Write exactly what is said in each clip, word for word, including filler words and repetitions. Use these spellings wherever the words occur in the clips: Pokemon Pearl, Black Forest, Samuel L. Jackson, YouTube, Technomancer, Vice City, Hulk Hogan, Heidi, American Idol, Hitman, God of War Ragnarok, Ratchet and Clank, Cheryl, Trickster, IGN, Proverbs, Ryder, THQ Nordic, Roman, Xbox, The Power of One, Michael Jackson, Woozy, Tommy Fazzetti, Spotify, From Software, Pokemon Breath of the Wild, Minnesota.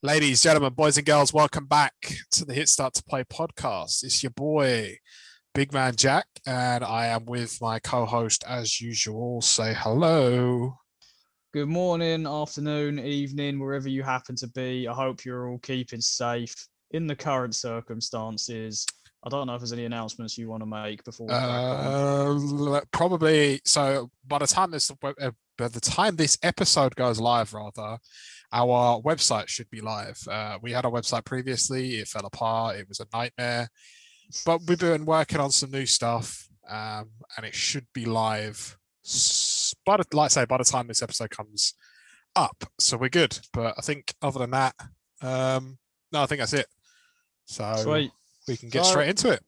Ladies, gentlemen, boys and girls, welcome back to the Hit Start to Play podcast. It's your boy, Big Man Jack, and I am with my co-host as usual. Say hello. Good morning, afternoon, evening, wherever you happen to be. I hope you're all keeping safe in the current circumstances. I don't know if there's any announcements you want to make before we uh, probably. So by the time this by the time this episode goes live, rather. Our website should be live. Uh, we had a website previously. It fell apart. It was a nightmare. But we've been working on some new stuff, um, and it should be live. But like I say, by the time this episode comes up, so we're good. But I think other than that, um, no, I think that's it. So Sweet. we can get so straight into it.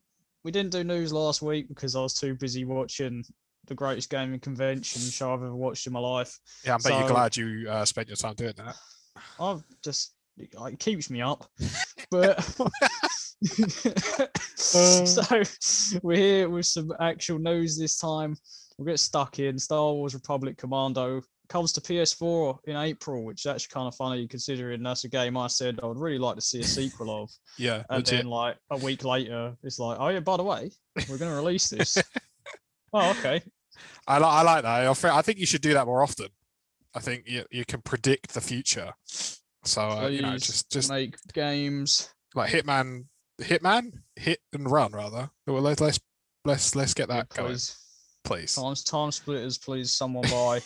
We didn't do news last week because I was too busy watching the greatest gaming convention show I've ever watched in my life. Yeah, I bet so, you're glad you uh, spent your time doing that. I've just, it keeps me up. But um. So we're here with some actual news this time. We'll get stuck in. Star Wars Republic Commando comes to P S four in April, which is actually kind of funny considering that's a game I said I would really like to see a sequel of. Yeah. And then it. like a week later, it's like, oh yeah, by the way, we're going to release this. Oh, okay. I like I like that. I think you should do that more often. I think you you can predict the future. So uh, you know, just just make games like Hitman, Hitman, Hit and Run rather. Let's let's let's, let's get that yeah, please. going, please. Time, time splitters, please. Someone buy,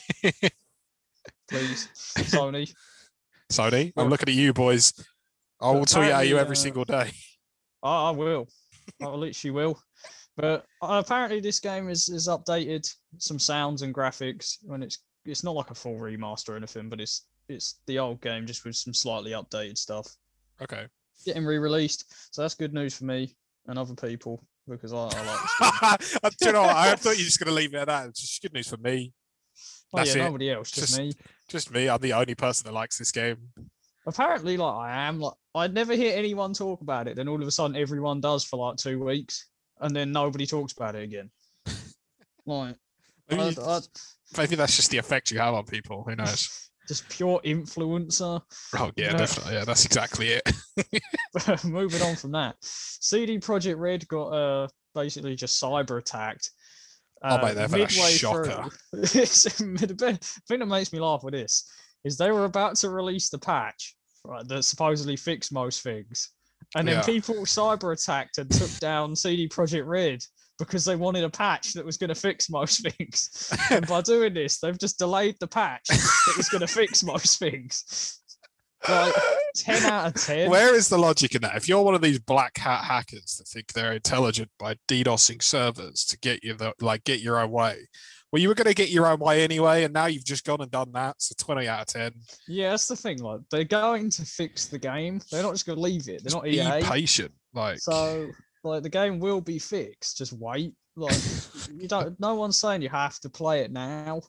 please. Sony, Sony. I'm looking at you, boys. I will tell you how you every uh, single day. I, I will. I literally will. But apparently this game is, is updated some sounds and graphics, and it's it's not like a full remaster or anything, but it's it's the old game just with some slightly updated stuff. Okay. Getting re-released, so that's good news for me and other people because I, I like this game. Do you know what? I thought you were just going to leave it at that. It's just good news for me. Oh, that's yeah, it. Nobody else, just, just me. Just me. I'm the only person that likes this game. Apparently, like I am. Like I'd never hear anyone talk about it. Then all of a sudden, everyone does for like two weeks. And then nobody talks about it again. Like, maybe, I'd, I'd, maybe that's just the effect you have on people. Who knows? Just pure influencer. Oh yeah, you know? Definitely. Yeah, that's exactly it. Moving on from that, C D Projekt Red got uh, basically just cyber attacked. Uh, oh mate, they've had a shocker. The thing that makes me laugh with this is they were about to release the patch, right, that supposedly fixed most things. And then yeah. people cyber attacked and took down C D Projekt Red because they wanted a patch that was going to fix most things. And by doing this, they've just delayed the patch that was going to fix most things. Like ten out of ten. Where is the logic in that? If you're one of these black hat hackers that think they're intelligent by DDoSing servers to get you the like get your own way. Well, you were going to get your own way anyway, and now you've just gone and done that. So twenty out of ten. Yeah, that's the thing. Like, they're going to fix the game. They're not just going to leave it. They're just not E A. Be patient. Like, so, like the game will be fixed. Just wait. Like, you don't. No one's saying you have to play it now.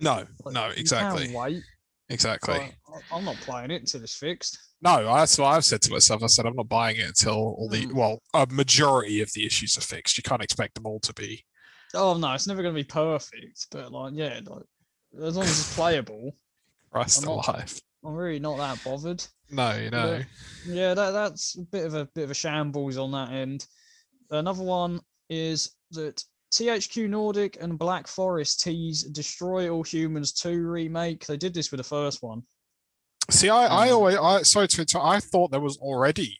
No, like, no, exactly. You can wait. Exactly. So I, I'm not playing it until it's fixed. No, that's what I've said to myself. I said I'm not buying it until all the mm. well, a majority of the issues are fixed. You can't expect them all to be. Oh no, it's never going to be perfect, but like, yeah, like, as long as it's playable, Christ alive, I'm really not that bothered. No, you know. But, yeah, that that's a bit of a bit of a shambles on that end. Another one is that T H Q Nordic and Black Forest tease Destroy All Humans two remake. They did this with the first one. See, I, um, I always, I sorry to interrupt, I thought there was already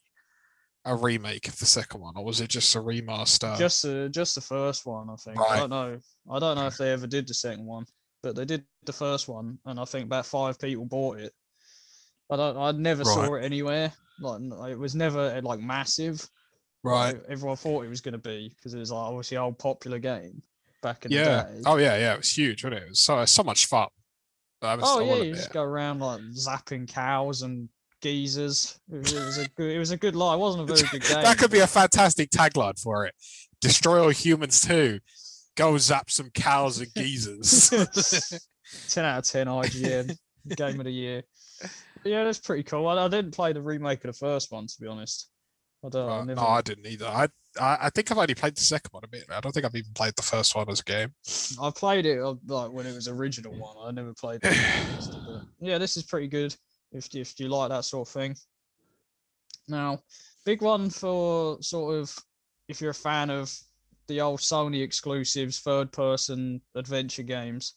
a remake of the second one, or was it just a remaster? Just the just the first one, I think. Right. I don't know. I don't know if they ever did the second one, but they did the first one, and I think about five people bought it. I don't. I never right. saw it anywhere. Like it was never like massive. Right. Like, everyone thought it was going to be because it was like obviously an old popular game back in yeah. the day. Oh yeah, yeah. It was huge, wasn't it? It was so so much fun. I oh yeah, you just go around like zapping cows and geezers. It was a good. It was a good lie. It wasn't a very good game. That could be a fantastic tagline for it. Destroy All Humans too. Go zap some cows and geezers. ten out of ten. I G N game of the year. But yeah, that's pretty cool. I, I didn't play the remake of the first one, to be honest. I don't. Uh, I never... No, I didn't either. I, I I think I've only played the second one a bit. I don't think I've even played the first one as a game. I played it like when it was original one. I never played it. Yeah, this is pretty good. If, if you like that sort of thing, Now, big one for sort of, if you're a fan of the old Sony exclusives, third-person adventure games.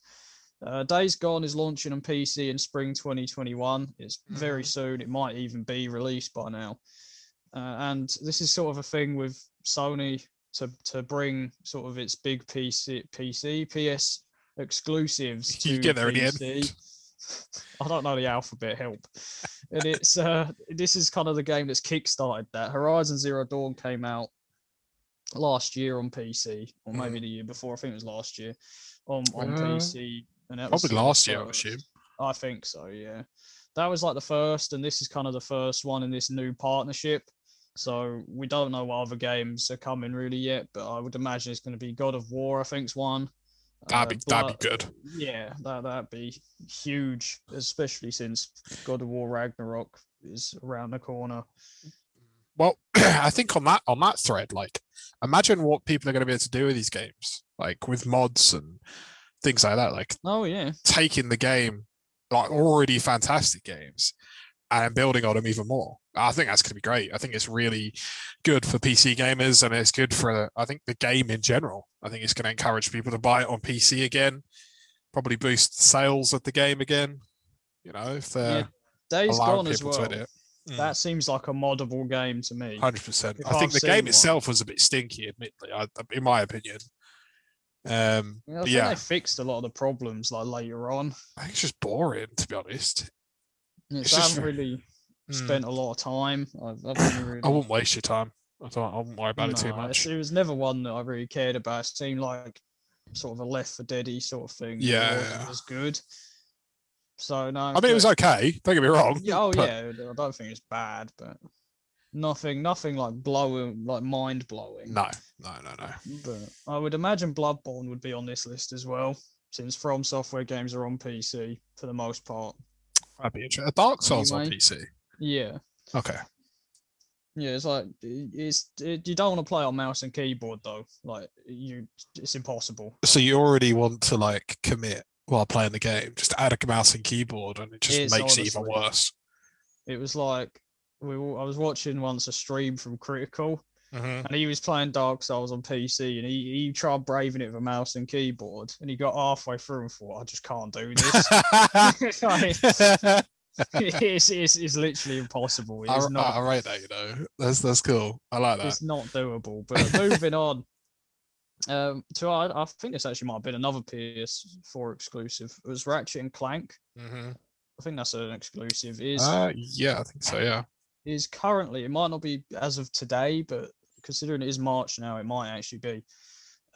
Uh, Days Gone is launching on P C in spring twenty twenty-one. It's very soon. It might even be released by now. Uh, and this is sort of a thing with Sony to to bring sort of its big P C P S exclusives to you get there P C. In the end. I don't know the alphabet, help. And it's uh, this is kind of the game that's kickstarted that. Horizon Zero Dawn came out last year on P C, or maybe mm. the year before. I think it was last year on, on uh, P C. And that probably was last year, I assume. I think so, yeah. That was like the first, and this is kind of the first one in this new partnership. So we don't know what other games are coming really yet, but I would imagine it's going to be God of War, I think's one. That'd be, uh, but, that'd be good. Yeah, that, that'd be huge, especially since God of War Ragnarok is around the corner. Well, I think on that on that thread, like, imagine what people are going to be able to do with these games, like with mods and things like that. Like, oh yeah, taking the game, like already fantastic games, and building on them even more. I think that's going to be great. I think it's really good for P C gamers, and it's good for, I think, the game in general. I think it's going to encourage people to buy it on P C again, probably boost sales of the game again. You know, if they're yeah. Days Gone as well. That mm. seems like a moddable game to me. one hundred percent. I think I've the game one. itself was a bit stinky, admittedly, I, in my opinion. Um, yeah, I think yeah. they fixed a lot of the problems like later on. I think it's just boring, to be honest. Yeah, it's so just, I haven't really mm. spent a lot of time. I've, I've really... I wouldn't waste your time. I don't. I wouldn't worry about no, it too much. It was never one that I really cared about. It seemed like sort of a Left for Dead-y sort of thing. Yeah, it wasn't as good. So no, I mean, but it was okay. Don't get me wrong. Yeah, oh but... yeah, I don't think it's bad, but nothing, nothing like blowing, like mind blowing. No, no, no, no. But I would imagine Bloodborne would be on this list as well, since From Software games are on P C for the most part. That'd be interesting. Dark Souls anyway, on P C. Yeah. Okay. Yeah, it's like it's it, you don't want to play on mouse and keyboard though. Like you, it's impossible. So you already want to like commit. While playing the game, just add a mouse and keyboard, and it just it's makes honestly, it even worse. It was like we were, I was watching once a stream from Critical, mm-hmm. and he was playing Dark Souls on P C, and he, he tried braving it with a mouse and keyboard, and he got halfway through and thought, "I just can't do this." Like, it's, it's it's literally impossible. It's I, not. I rate that, you know. That's that's cool. I like that. It's not doable. But moving on. Um, to I, I think this actually might have been another P S four exclusive. It was Ratchet and Clank. Mm-hmm. I think that's an exclusive. Is uh, yeah, I think so. Yeah, is currently it might not be as of today, but considering it is March now, it might actually be.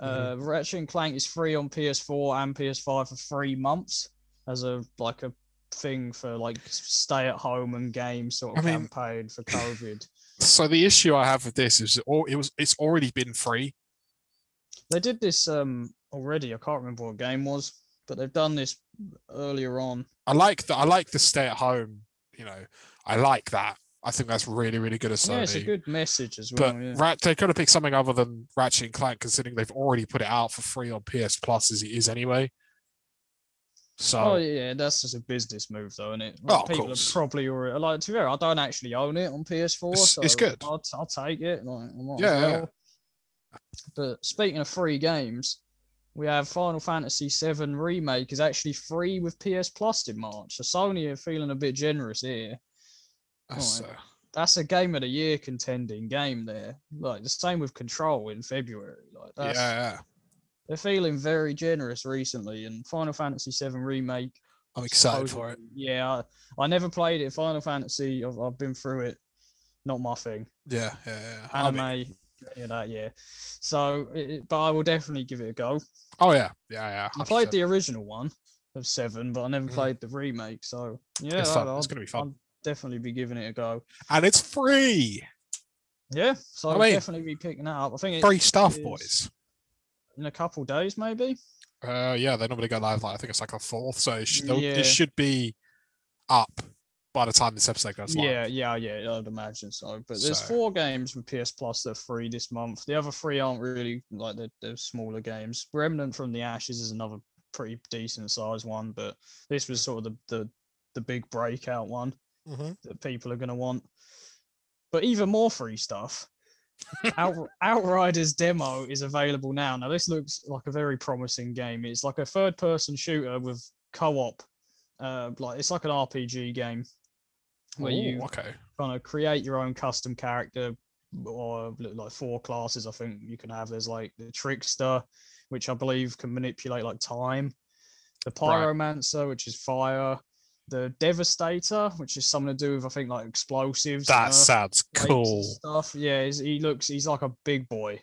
Mm-hmm. Uh, Ratchet and Clank is free on P S four and P S five for three months as a like a thing for like stay at home and game sort of I campaign mean, for COVID. So the issue I have with this is it was it's already been free. They did this um, already. I can't remember what game was, but they've done this earlier on. I like the I like the stay at home. You know, I like that. I think that's really really good. As Sony. Yeah, it's a good message as well. But yeah. Rat, they could have picked something other than Ratchet and Clank, considering they've already put it out for free on P S Plus as it is anyway. So, oh yeah, that's just a business move, though, isn't it? Like, oh, people of course. Are probably already like. To be fair, I don't actually own it on P S four. It's, so it's good. I'll, I'll take it. Like, I might yeah. as well. yeah. But speaking of free games, we have Final Fantasy seven Remake is actually free with P S Plus in March. So Sony are feeling a bit generous here. That's, right. uh... That's a game of the year contending game there. Like the same with Control in February. Like that's, yeah, yeah. They're feeling very generous recently, and Final Fantasy seven Remake. I'm excited so, for it. Yeah, I, I never played it. Final Fantasy, I've, I've been through it. Not my thing. Yeah, yeah, yeah. Anime. I mean... Yeah, that yeah. So, it, but I will definitely give it a go. Oh yeah, yeah, yeah. one hundred percent. I played the original one of seven, but I never mm-hmm. played the remake. So yeah, it's, fun. I'll, it's gonna be fun. I'll definitely be giving it a go. And it's free. Yeah, so I I'll mean, definitely be picking that up. I think free stuff, boys. In a couple days, maybe. Uh, yeah, they normally go live. Like I think it's like a fourth, so it should, yeah. it should be up. By the time this episode goes live. Yeah, yeah, yeah, I'd imagine so. But there's so. four games with P S Plus that are free this month. The other three aren't really, like, they're, they're smaller games. Remnant from the Ashes is another pretty decent-sized one, but this was sort of the, the, the big breakout one mm-hmm. that people are going to want. But even more free stuff. Out- Outriders demo is available now. Now, this looks like a very promising game. It's like a third-person shooter with co-op. Uh, like it's like an R P G game where Ooh, you okay. kind of create your own custom character, or like four classes I think you can have. There's like the Trickster, which I believe can manipulate like time. The Pyromancer, right. which is fire. The Devastator, which is something to do with I think like explosives. That earth, sounds cool. Stuff. Yeah, he's, he looks. He's like a big boy.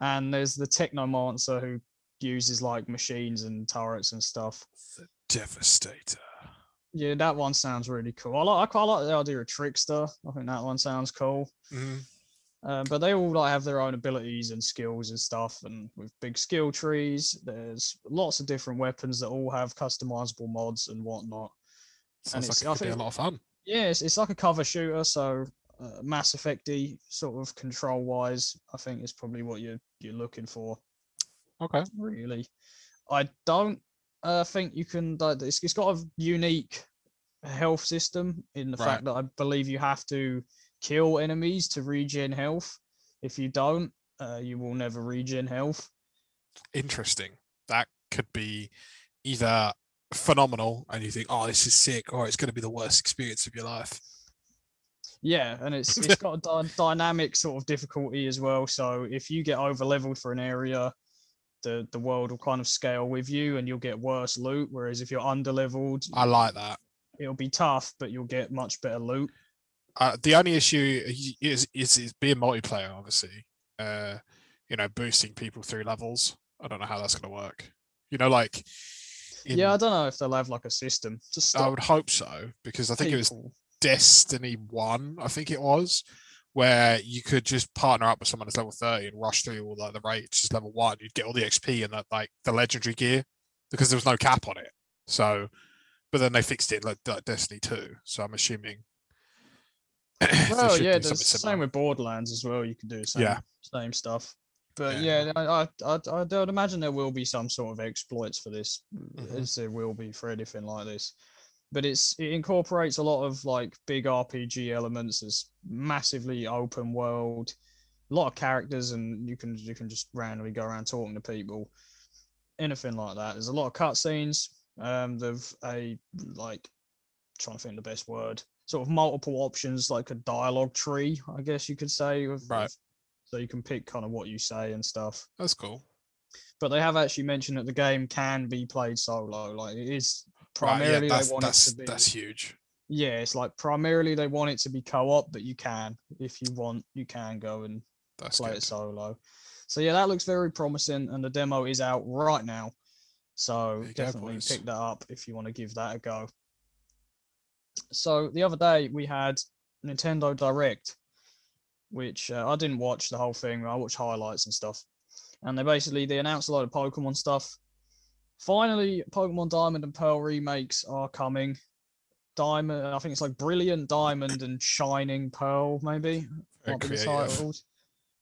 And there's the Technomancer who uses like machines and turrets and stuff. The Devastator. Yeah, that one sounds really cool. I like. I quite like the idea of Trickster. I think that one sounds cool. Mm-hmm. Um, but they all like have their own abilities and skills and stuff, and with big skill trees. There's lots of different weapons that all have customizable mods and whatnot. Sounds and it's, like it could I think, be a lot of fun. Yeah, it's, it's like a cover shooter, so uh, Mass Effect-y sort of control-wise, I think is probably what you're you're looking for. Okay. Really, I don't uh, think you can. Uh, it's, it's got a unique health system in the right. fact that I believe you have to kill enemies to regen health. If you don't, uh, you will never regen health. Interesting. That could be either phenomenal and you think, oh, this is sick, or it's going to be the worst experience of your life. Yeah, and it's it's got a d- dynamic sort of difficulty as well. So if you get over leveled for an area, the the world will kind of scale with you and you'll get worse loot, whereas if you're under leveled, I like that, it'll be tough but you'll get much better loot. Uh, the only issue is, is is being multiplayer, obviously. Uh, you know, boosting people through levels. I don't know how that's going to work. You know, like. In, yeah, I don't know if they'll have like a system. Just I would hope so, because I think people. It was Destiny one, I think it was, where you could just partner up with someone that's level thirty and rush through all like the raids, just level one. You'd get all the X P and that, like the legendary gear, because there was no cap on it. So, but then they fixed it like, like Destiny two. So I'm assuming. Well, yeah, the same with Borderlands as well. You can do the same, yeah. same stuff. But yeah, yeah I, I, I, I would imagine there will be some sort of exploits for this, mm-hmm. as there will be for anything like this. But it's it incorporates a lot of like big R P G elements. It's massively open world, a lot of characters, and you can you can just randomly go around talking to people. Anything like that. There's a lot of cutscenes. Um, there's a like I'm trying to think of the best word. Sort of multiple options, like a dialogue tree, I guess you could say. With, right. With, so you can pick kind of what you say and stuff. That's cool. But they have actually mentioned that the game can be played solo. Like it is primarily right, yeah, they want it to be. That's huge. Yeah, it's like primarily they want it to be co-op, but you can, if you want, you can go and that's play good. It solo. So yeah, that looks very promising, and the demo is out right now. So definitely go, pick that up if you want to give that a go. So the other day we had Nintendo Direct, which uh, I didn't watch the whole thing. I watched highlights and stuff. And they basically, they announced a lot of Pokemon stuff. Finally, Pokemon Diamond and Pearl remakes are coming. Diamond, I think it's like Brilliant Diamond and Shining Pearl, maybe. Might be the titles.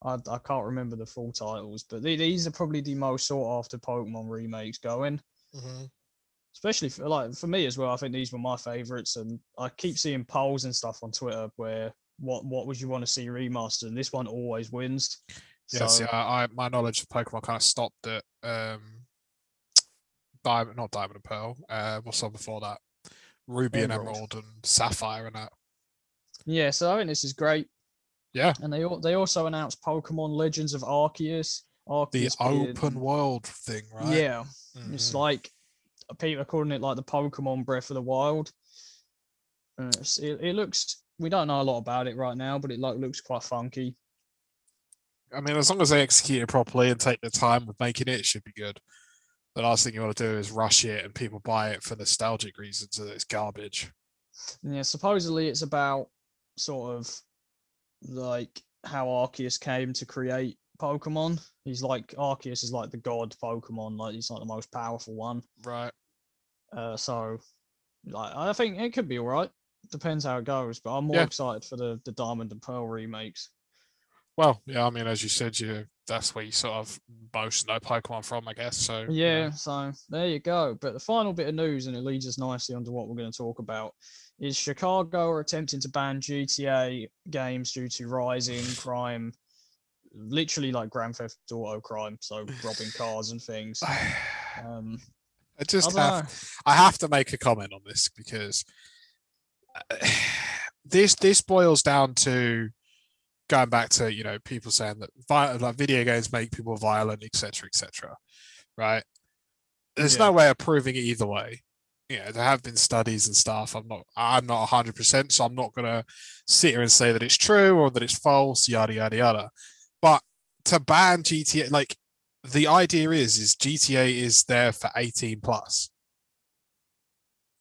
I, I can't remember the full titles, but they, these are probably the most sought-after Pokemon remakes going. Mm-hmm. Especially for, like, for me as well, I think these were my favourites. And I keep seeing polls and stuff on Twitter where what what would you want to see remastered? And this one always wins. Yeah, so, see, I, I, my knowledge of Pokemon kind of stopped at um, Diamond, not Diamond and Pearl. Uh, what's on before that? Ruby Emerald. and Emerald and Sapphire and that. Yeah, so I think this is great. Yeah, and they they also announced Pokemon Legends of Arceus. Arceus the open being, world thing, right? Yeah, mm-hmm. It's like people are calling it like the Pokemon Breath of the Wild. Uh, it, it looks. We don't know a lot about it right now, but it like looks quite funky. I mean, as long as they execute it properly and take the time with making it, it should be good. The last thing you want to do is rush it and people buy it for nostalgic reasons and it's garbage. Yeah, supposedly it's about sort of like how Arceus came to create Pokemon. He's like, Arceus is like the god Pokemon, like he's like the most powerful one. Right. Uh, so like, I think it could be all right. Depends how it goes, but I'm more yeah. excited for the, the Diamond and Pearl remakes. Well, yeah, I mean, as you said, you that's where you sort of most know Pokemon from, I guess. So yeah, you know. So there you go. But the final bit of news, and it leads us nicely onto what we're going to talk about, Is Chicago are attempting to ban G T A games due to rising crime, literally like Grand Theft Auto crime, so robbing cars and things. Um, I just I have know. I have to make a comment on this because this this boils down to going back to, you know, people saying that vi- like video games make people violent, et cetera, et cetera. Right? There's yeah. no way of proving it either way. Yeah, there have been studies and stuff. I'm not, I'm not one hundred percent, so I'm not going to sit here and say that it's true or that it's false, yada, yada, yada. But to ban G T A, like, the idea is, is G T A is there for eighteen plus,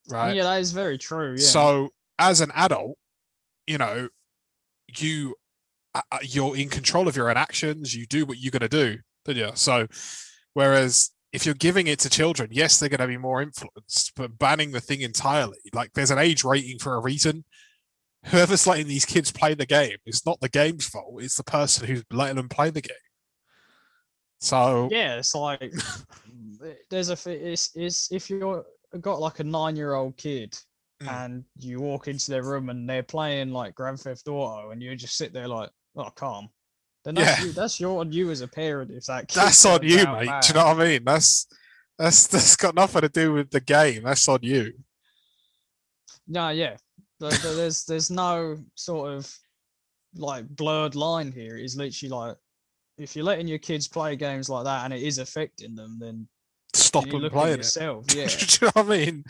right? Yeah, that is very true, yeah. So, as an adult, you know, you, uh, you're in control of your own actions, you do what you're going to do, don't you? So, whereas... if you're giving it to children, yes, they're going to be more influenced, but banning the thing entirely, like there's an age rating for a reason. Whoever's letting these kids play the game, it's not the game's fault. It's the person who's letting them play the game. So yeah, it's like, there's a, it's, it's, if you're got like a nine year old kid mm. and you walk into their room and they're playing like Grand Theft Auto and you just sit there like, oh, calm. Then that's, yeah. you, that's your on you as a parent. If that that's on you, mate. Bad. Do you know what I mean? That's that's that's got nothing to do with the game. That's on you. No, yeah. there's there's no sort of like blurred line here. It's literally like if you're letting your kids play games like that and it is affecting them, then stop them playing yourself. It. Yeah. Do you know what I mean?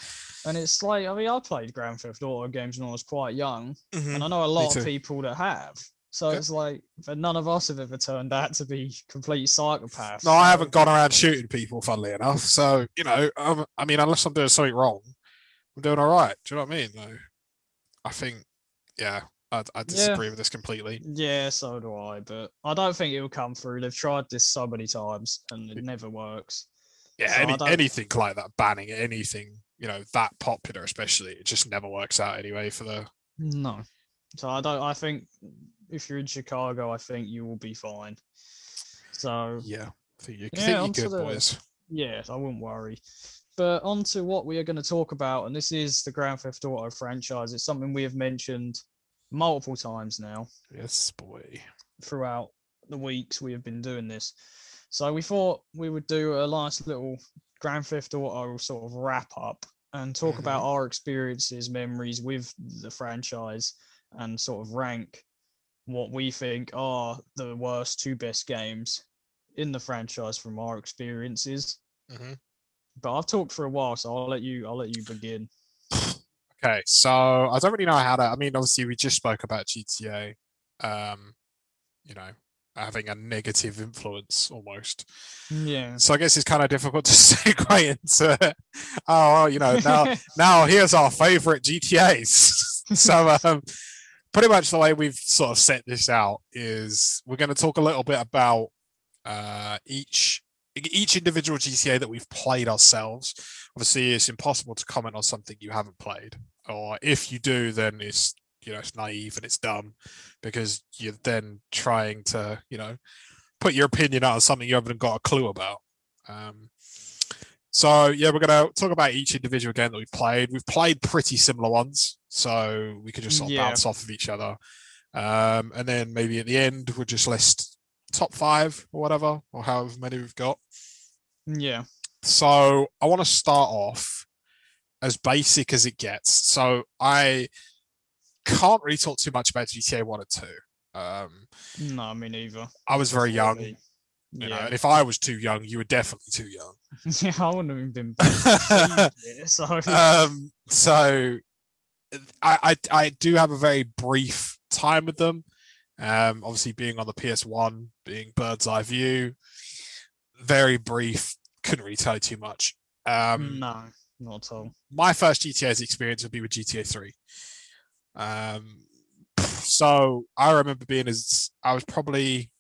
And it's like, I mean, I played Grand Theft Auto games when I was quite young, mm-hmm. and I know a lot of people that have. So it's like, but none of us have ever turned out to be complete psychopaths. No, I haven't gone around shooting people, funnily enough. So, you know, I'm, I mean, unless I'm doing something wrong, I'm doing all right. Do you know what I mean? Though, I think, yeah, I, I disagree yeah. with this completely. Yeah, so do I. But I don't think it'll come through. They've tried this so many times and it never works. Yeah, so any, anything like that, banning anything, you know, that popular especially, it just never works out anyway for the... No. So I don't, I think... if you're in Chicago, I think you will be fine. So yeah, I think you're, yeah, think you're good, the, boys. Yeah, I wouldn't worry. But on to what we are going to talk about, and this is the Grand Theft Auto franchise. It's something we have mentioned multiple times now. Yes, boy. Throughout the weeks we have been doing this. So we thought we would do a nice little Grand Theft Auto sort of wrap-up and talk mm-hmm. about our experiences, memories with the franchise, and sort of rank what we think are the worst two best games in the franchise from our experiences. Mm-hmm. But I've talked for a while, so I'll let you, I'll let you begin. Okay. So I don't really know how to, I mean, obviously we just spoke about G T A, um, you know, having a negative influence almost. Yeah. So I guess it's kind of difficult to segue into, oh, you know, now, now here's our favorite G T As. So, um, pretty much the way we've sort of set this out is we're going to talk a little bit about uh, each each individual G T A that we've played ourselves. Obviously, it's impossible to comment on something you haven't played, or if you do, then it's, you know, it's naive and it's dumb because you're then trying to, you know, put your opinion out on something you haven't got a clue about. Um, so yeah, we're going to talk about each individual game that we've played. We've played pretty similar ones, so we could just sort of yeah. bounce off of each other. Um, and then maybe at the end, we'll just list top five or whatever, or however many we've got. Yeah. So I want to start off as basic as it gets. So I can't really talk too much about G T A one or two. Um, no, me neither. I was very young. You yeah. know, and if I was too young, you were definitely too young. Yeah, I wouldn't have been bad. so. Um, so... I, I I do have a very brief time with them. Um, obviously being on the P S one, being bird's eye view, very brief. Couldn't really tell you too much. Um, no, not at all. My first G T A's experience would be with G T A three. Um, so I remember being as I was probably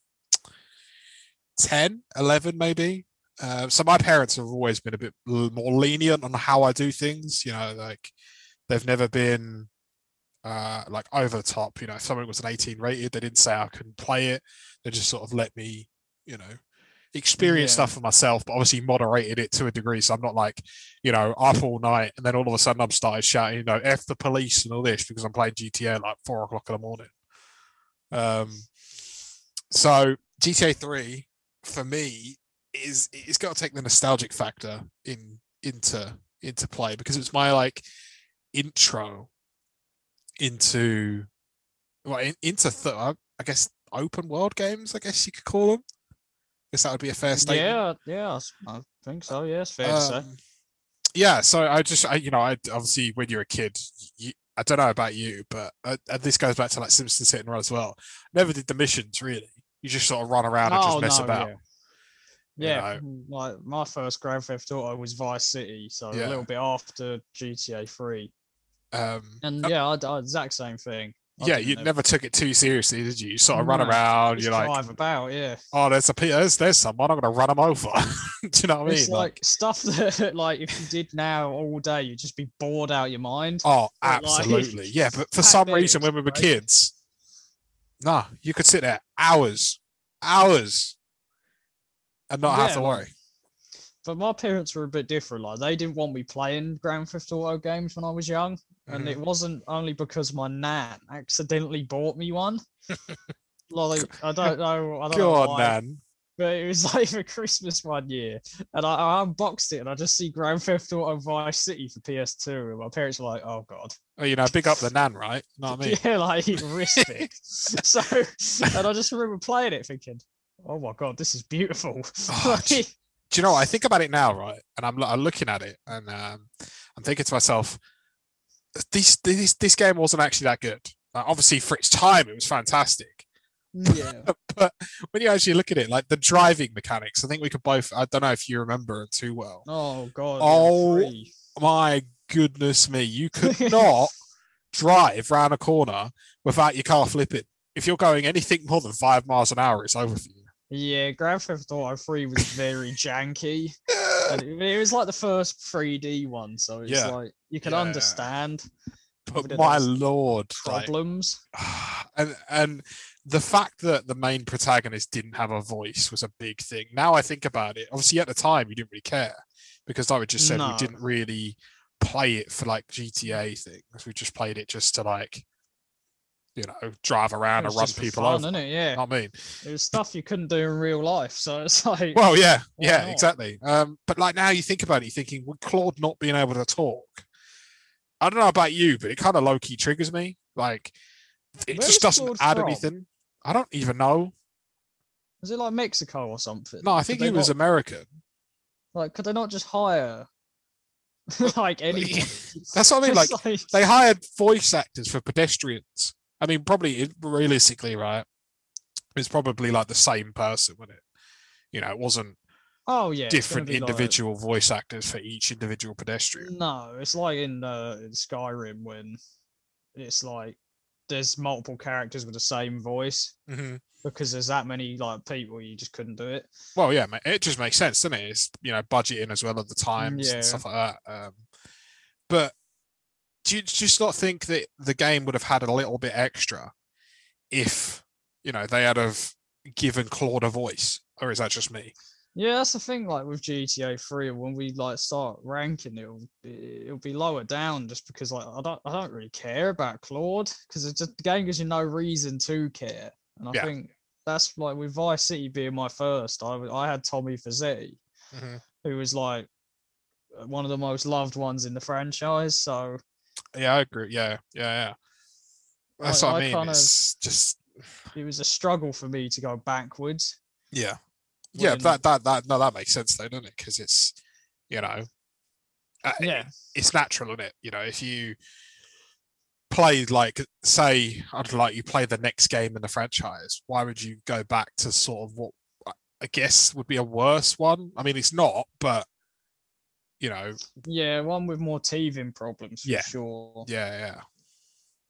ten, eleven maybe. Uh, so my parents have always been a bit more lenient on how I do things. You know, like. They've never been uh, like over the top. You know, if something was an eighteen rated, they didn't say I couldn't play it. They just sort of let me, you know, experienced yeah. stuff for myself, but obviously moderated it to a degree. So I'm not like, you know, up all night and then all of a sudden I'm started shouting, you know, F the police and all this because I'm playing G T A at like four o'clock in the morning. Um, so G T A three for me is it's got to take the nostalgic factor in into into play because it's my like intro into well in, into th- I guess open world games. I guess you could call them. I guess that would be a fair statement. Yeah, yeah, I think so. Yeah, it's fair um, to say. Yeah, so I just I, you know I obviously when you're a kid you. I don't know about you, but uh, this goes back to like Simpsons Hit and Run as well. Never did the missions really. You just sort of run around and oh, just mess no, about. Yeah, yeah like my first Grand Theft Auto was Vice City, so yeah. a little bit after G T A three. Um, and yeah, uh, I, I exact same thing. I yeah, you know. never took it too seriously, did you? You sort of no, run around. Just you're drive like drive about, yeah. Oh, there's a there's there's someone. I'm gonna run them over. Do you know what it's I mean? It's like, like stuff that, like, if you did now all day, you'd just be bored out of your mind. Oh, absolutely, like, yeah. But for some reason, when we were great. kids, nah, you could sit there hours, hours, and not yeah, have to worry. Like, but my parents were a bit different. Like, they didn't want me playing Grand Theft Auto games when I was young. And mm. it wasn't only because my nan accidentally bought me one. Like, I don't know. I don't Go know on, why, Nan. But it was like for Christmas one year. And I, I unboxed it and I just see Grand Theft Auto Vice City for P S two. And my parents were like, oh, God. Oh, you know, big up the nan, right? You know what I mean? Yeah, like, he risked it. So, and I just remember playing it thinking, oh, my God, this is beautiful. Oh, like, do you know what? I think about it now, right? And I'm, I'm looking at it and um, I'm thinking to myself, This this this game wasn't actually that good. Like, obviously, for its time, it was fantastic. Yeah. But when you actually look at it, like the driving mechanics, I think we could both. I don't know if you remember it too well. Oh God. Oh yeah, my goodness me! You could not drive round a corner without your car flipping. If you're going anything more than five miles an hour, it's over for you. Yeah, Grand Theft Auto three was very janky. And it, it was like the first three D one, so it's yeah. like you can yeah. understand. But my lord, problems. Like, and and the fact that the main protagonist didn't have a voice was a big thing. Now I think about it, obviously at the time you didn't really care because like we just said, no. we didn't really play it for like G T A things. We just played it just to like, you know, drive around and run people fun, over. Isn't it? Yeah. I mean, it was stuff you couldn't do in real life. So it's like, well, yeah, yeah, not? exactly. Um, but like now you think about it, you're thinking, well, Claude not being able to talk. I don't know about you, but it kind of low key triggers me. Like, it Where just doesn't Claude add from? anything. I don't even know. Is it like Mexico or something? No, I think could he was not, American. Like, could they not just hire? like anybody? That's what I mean. Like, like, they hired voice actors for pedestrians. I mean, probably realistically, right? It's probably like the same person, wasn't it? You know, it wasn't. Oh yeah, different individual like... voice actors for each individual pedestrian. No, it's like in uh, in Skyrim when it's like there's multiple characters with the same voice mm-hmm. because there's that many like people, you just couldn't do it. Well, yeah, it just makes sense, doesn't it? It's, you know, budgeting as well at the times yeah. and stuff like that. Um, but. Do you just not think that the game would have had a little bit extra if, you know, they had have given Claude a voice? Or is that just me? Yeah, that's the thing, like, with G T A three, when we, like, start ranking, it'll be, it'll be lower down just because, like, I don't I don't really care about Claude because the game gives you no reason to care. And I yeah. think that's, like, with Vice City being my first, I, I had Tommy Fazzetti, mm-hmm. who was, like, one of the most loved ones in the franchise, so... Yeah, I agree. Yeah, yeah, yeah. That's like, what I, I mean. Kind of, it's just it was a struggle for me to go backwards. Yeah, when... yeah. That that that no, that makes sense though, doesn't it? Because it's you know, yeah, it, it's natural, isn't it? You know, if you played like say, I'd like you play the next game in the franchise. Why would you go back to sort of what I guess would be a worse one? I mean, it's not, but. You know, yeah, one with more teething problems for yeah. sure. Yeah, yeah.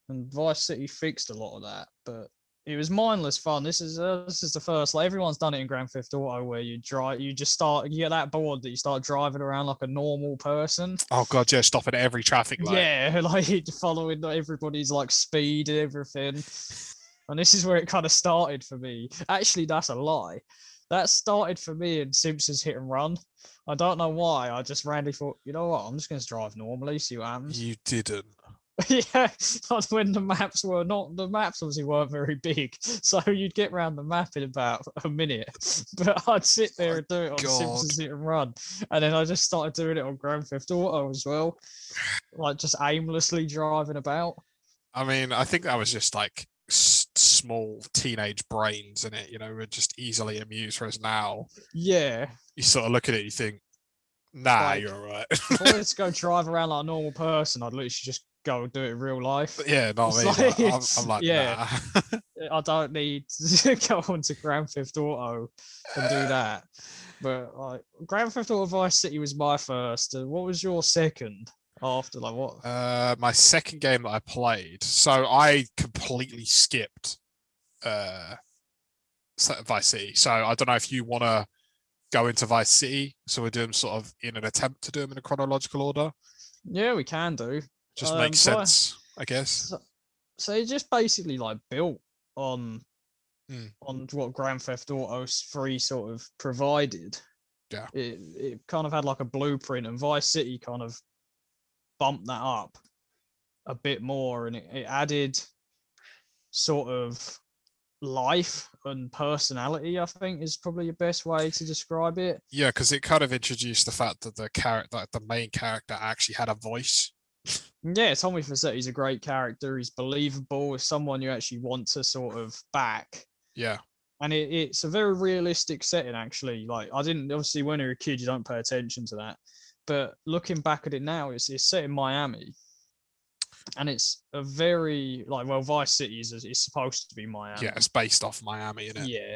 And Vice City fixed a lot of that, but it was mindless fun. This is uh, this is the first. Like everyone's done it in Grand Theft Auto, where you drive, you just start, you get that bored that you start driving around like a normal person. Oh god, yeah, stopping at every traffic light. Yeah, like following everybody's like speed and everything. And this is where it kind of started for me. Actually, that's a lie. That started for me in Simpsons Hit and Run. I don't know why. I just randomly thought, you know what? I'm just going to drive normally, see what happens. You didn't. Yeah, when the maps were not, the maps obviously weren't very big, so you'd get round the map in about a minute. But I'd sit there and do it on God. Simpsons Hit and Run, and then I just started doing it on Grand Theft Auto as well, like just aimlessly driving about. I mean, I think that was just like s- small teenage brains in it, you know, we're just easily amused. Whereas now, yeah, you sort of look at it, you think, nah, like, you're all right. Let's go drive around like a normal person. I'd literally just go and do it in real life. Yeah, not me. Like, I'm, I'm like, yeah, nah. I don't need to go on to Grand Theft Auto and do that. But like, Grand Theft Auto Vice City was my first. And what was your second after? Like what? Uh, my second game that I played. So I completely skipped uh, Vice City. So I don't know if you want to go into Vice City. So we do them sort of in an attempt to do them in a chronological order. Yeah, we can do. Just makes um, sense, I, I guess. So, so it just basically like built on mm. on what Grand Theft Auto three sort of provided. Yeah. It it kind of had like a blueprint, and Vice City kind of bumped that up a bit more, and it, it added sort of life and personality, I think, is probably the best way to describe it. Yeah, because it kind of introduced the fact that the character, that the main character, actually had a voice. Yeah, Tommy Facetti's a great character. He's believable. He's someone you actually want to sort of back. Yeah. And it, it's a very realistic setting, actually. Like, I didn't, obviously, when you're a kid, you don't pay attention to that. But looking back at it now, it's, it's set in Miami. And it's a very, like, well, Vice City is, is supposed to be Miami. Yeah, it's based off Miami, isn't it? Yeah.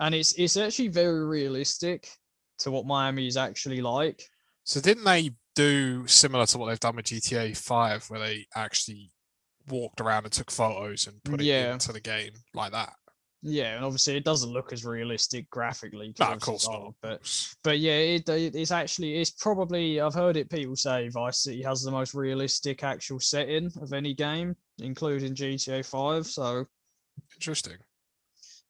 And it's it's actually very realistic to what Miami is actually like. So didn't they do similar to what they've done with G T A five, where they actually walked around and took photos and put it yeah. into the game like that? Yeah, and obviously it doesn't look as realistic graphically. No, of course not. But, but yeah, it, it's actually, it's probably, I've heard it people say Vice City has the most realistic actual setting of any game, including G T A five, so. Interesting.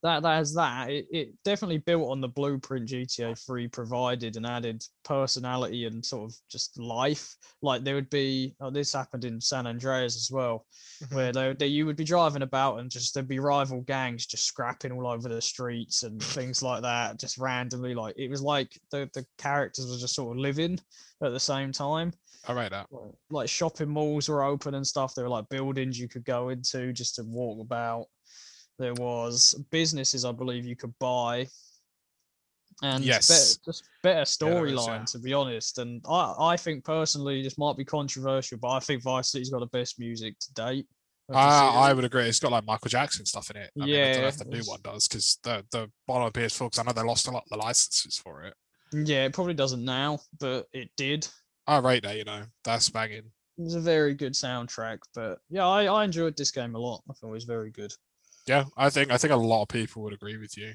That that has that. It, it definitely built on the blueprint G T A three provided and added personality and sort of just life. Like there would be, oh, this happened in San Andreas as well, where they, they you would be driving about and just there'd be rival gangs just scrapping all over the streets and things like that, just randomly. Like it was like the, the characters were just sort of living at the same time. I read that. Like, like shopping malls were open and stuff. There were like buildings you could go into just to walk about. There was businesses, I believe, you could buy, and yes. better, just better storyline, yeah, yeah. to be honest. And I, I think personally, this might be controversial, but I think Vice City's got the best music to date. I, I would agree. It's got like Michael Jackson stuff in it. I yeah, mean, I don't know if the new one does, because the the one on P S four, because I know they lost a lot of the licenses for it. Yeah, it probably doesn't now, but it did. I rate that. You know, that's banging. It was a very good soundtrack, but yeah, I, I enjoyed this game a lot. I thought it was very good. Yeah, I think I think a lot of people would agree with you.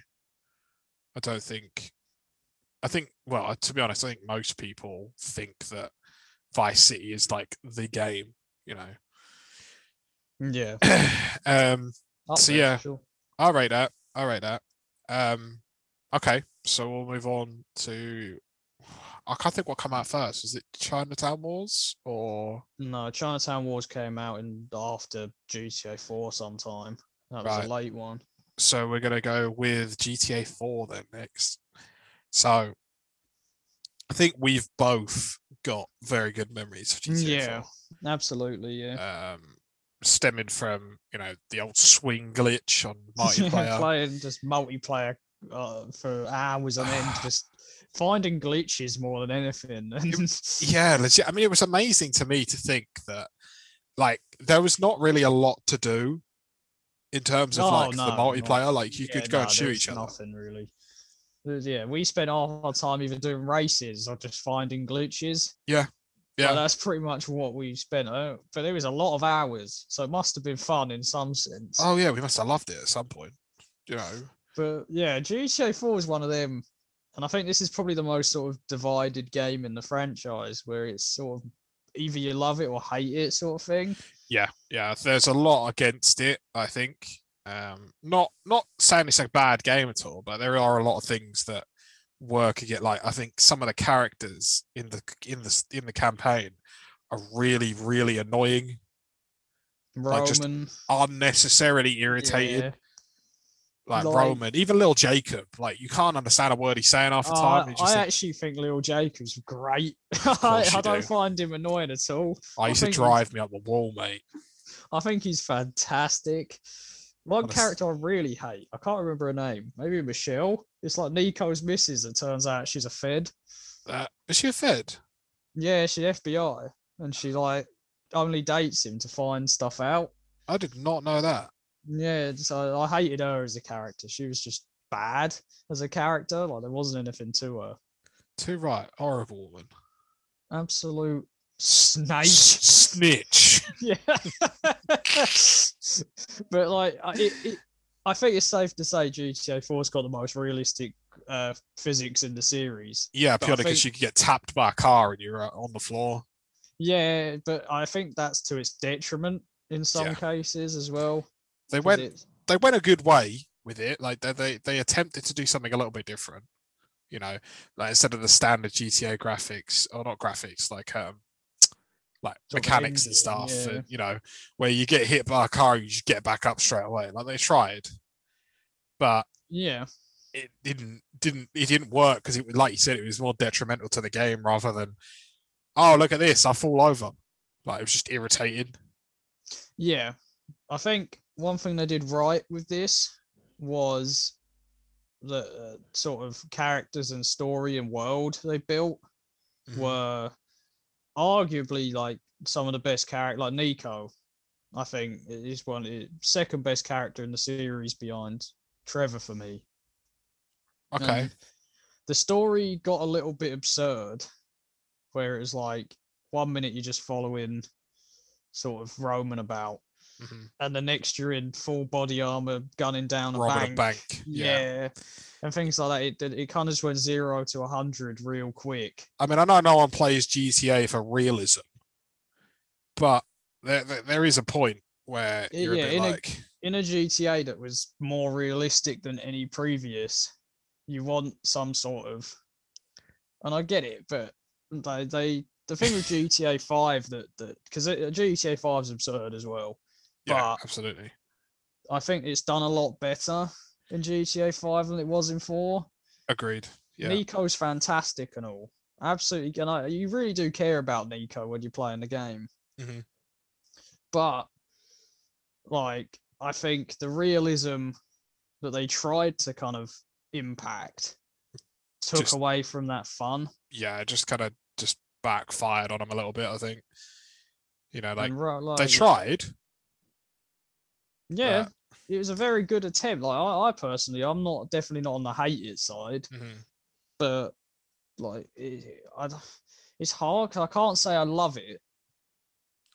I don't think, I think well, to be honest, I think most people think that Vice City is like the game, you know. Yeah. um. I'll so yeah, sure. I rate that. I rate that. Um. Okay, so we'll move on to. I can't think what came out first. Was it Chinatown Wars or? No, Chinatown Wars came out in after G T A four sometime. That was right. a late one. So we're going to go with G T A four then next. So I think we've both got very good memories of G T A yeah, four. Yeah, absolutely, yeah. Um, stemming from, you know, the old swing glitch on multiplayer. yeah, playing just multiplayer uh, for hours on end, just finding glitches more than anything. it, yeah, legit. I mean, it was amazing to me to think that, like, there was not really a lot to do. In terms of oh, like no, the multiplayer, no. like you yeah, could go no, and shoot each other. Nothing really. Yeah, we spent all our time either doing races or just finding glitches. Yeah, yeah. Like, that's pretty much what we spent. Uh, but there was a lot of hours, so it must have been fun in some sense. Oh yeah, we must have loved it at some point, you know. But yeah, G T A four is one of them, and I think this is probably the most sort of divided game in the franchise, where it's sort of either you love it or hate it, sort of thing. Yeah, yeah. There's a lot against it, I think. Um, not not saying it's a bad game at all, but there are a lot of things that work again. Like I think some of the characters in the in the in the campaign are really really annoying. Roman, like just unnecessarily irritated. Yeah. Like, like Roman, even Lil Jacob, like you can't understand a word he's saying half the time. Uh, just I think, actually think Lil Jacob's great. I, I don't do. find him annoying at all. I, I used to drive me up the wall, mate. I think he's fantastic. One Honest. character I really hate, I can't remember her name. Maybe Michelle. It's like Nico's missus. It turns out she's a Fed. Uh, is she a Fed? Yeah, she's F B I, and she like only dates him to find stuff out. I did not know that. Yeah, so I hated her as a character. She was just bad as a character. Like, there wasn't anything to her. Too right. Horrible woman. Absolute snake. S- snitch. Yeah. But, like, it, it, I think it's safe to say G T A four's got the most realistic uh, physics in the series. Yeah, but purely because think... you could get tapped by a car and you're uh, on the floor. Yeah, but I think that's to its detriment in some yeah. cases as well. They went. It... They went a good way with it. Like they, they, they attempted to do something a little bit different. You know, like instead of the standard G T A graphics, or not graphics, like um, like sort mechanics and stuff. Yeah. And, you know, where you get hit by a car, you just get back up straight away. Like they tried, but yeah, it didn't didn't it didn't work because it like you said, it was more detrimental to the game rather than, oh look at this, I fall over. Like it was just irritating. Yeah, I think. One thing they did right with this was the uh, sort of characters and story and world they built mm-hmm. were arguably like some of the best characters. Like Nico, I think is one is second best character in the series behind Trevor for me. Okay. And the story got a little bit absurd, where it was like one minute you're just following sort of Roman about. Mm-hmm. And the next you're in full body armor gunning down a Robbing bank, a bank. Yeah. yeah and things like that. It, it kind of just went zero to a hundred real quick. I mean, I know no one plays G T A for realism, but there there, there is a point where you're yeah, a bit in like a, in a G T A that was more realistic than any previous, you want some sort of, and I get it, but they, they the thing with G T A five that that because G T A five is absurd as well. But yeah, absolutely. I think it's done a lot better in G T A five than it was in four. Agreed. Yeah. Nico's fantastic and all. Absolutely. And I, you really do care about Nico when you're playing the game. Mm-hmm. But, like, I think the realism that they tried to kind of impact took just, away from that fun. Yeah, it just kind of just backfired on them a little bit, I think. You know, like, right, like they tried... Yeah, it was a very good attempt. Like I, I personally, I'm not definitely not on the hated side, mm-hmm. but like it, I, it's hard because I can't say I love it,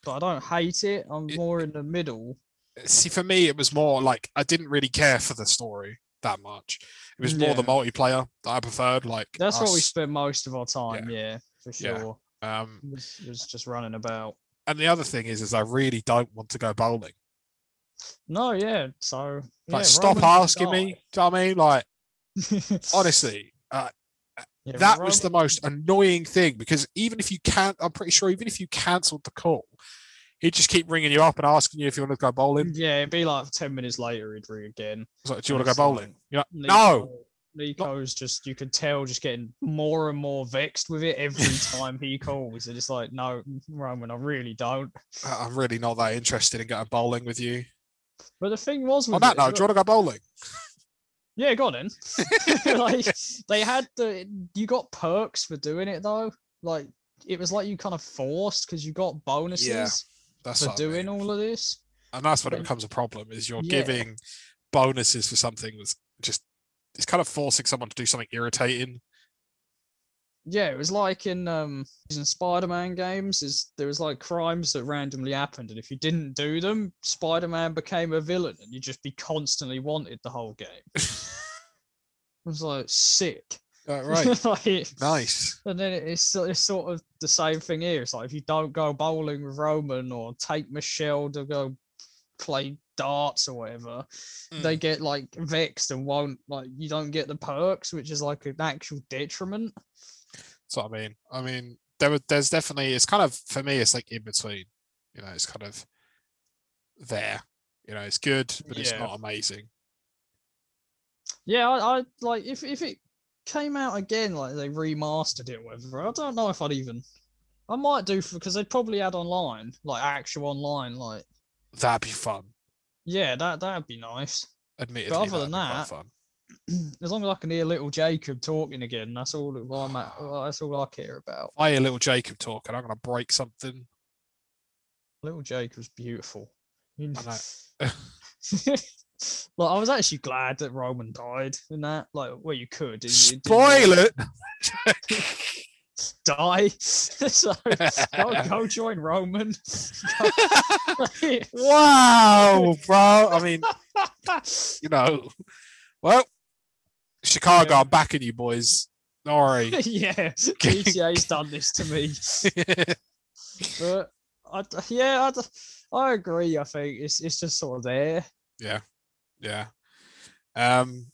but I don't hate it. I'm it, more in the middle. See, for me, it was more like I didn't really care for the story that much. It was yeah. more the multiplayer that I preferred. Like that's us. What we spent most of our time. Yeah, yeah for sure. Yeah. Um, it was, it was just running about. And the other thing is, is I really don't want to go bowling. No, yeah. So, like, yeah, stop Roman asking me. Do you know what I mean? Like, honestly, uh, yeah, that Roman... was the most annoying thing because even if you can't, I'm pretty sure even if you cancelled the call, he'd just keep ringing you up and asking you if you want to go bowling. Yeah, it'd be like ten minutes later, he'd ring again. It's like, do you want to go bowling? You're like, Nico, no. Nico's not... just, you could tell, just getting more and more vexed with it every time he calls. And it's like, no, Roman, I really don't. I'm really not that interested in going bowling with you. But the thing was, with on that note, do you want to go bowling? Yeah, go on then. Like they had the, you got perks for doing it though. Like it was like you kind of forced because you got bonuses yeah, that's for doing I mean. all of this. And that's when but, it becomes a problem: is you're yeah. giving bonuses for something that's just it's kind of forcing someone to do something irritating. Yeah, it was like in um in Spider-Man games, is there was like crimes that randomly happened, and if you didn't do them, Spider-Man became a villain, and you'd just be constantly wanted the whole game. It was like sick. Uh, right, like, nice. And then it's it's sort of the same thing here. It's like if you don't go bowling with Roman or take Michelle to go play darts or whatever, mm. they get like vexed and won't, like, you don't get the perks, which is like an actual detriment. That's what I mean. I mean, there were, there's definitely, it's kind of, for me, it's like in between, you know, it's kind of there, you know, it's good, but yeah. it's not amazing. Yeah, I, I like, if, if it came out again, like they remastered it or whatever, I don't know if I'd even, I might do, because they'd probably add online, like actual online, like. That'd be fun. Yeah, that, that'd be nice. Admittedly, but other than that, fun. As long as I can hear Lil Jacob talking again, that's all I'm at, well, that's all I care about. I hear Lil Jacob talking, I'm going to break something. Lil Jacob's beautiful. I know. Like, I was actually glad that Roman died in that. Like, well, you could. You, Spoil it! Die. So, go, go join Roman. Wow, bro. I mean, you know. Well, Chicago, yeah. I'm backing you, boys. Don't worry. Yeah, G T A's done this to me. Yeah. But, I, yeah, I, I agree, I think. It's, it's just sort of there. Yeah. Yeah. Um,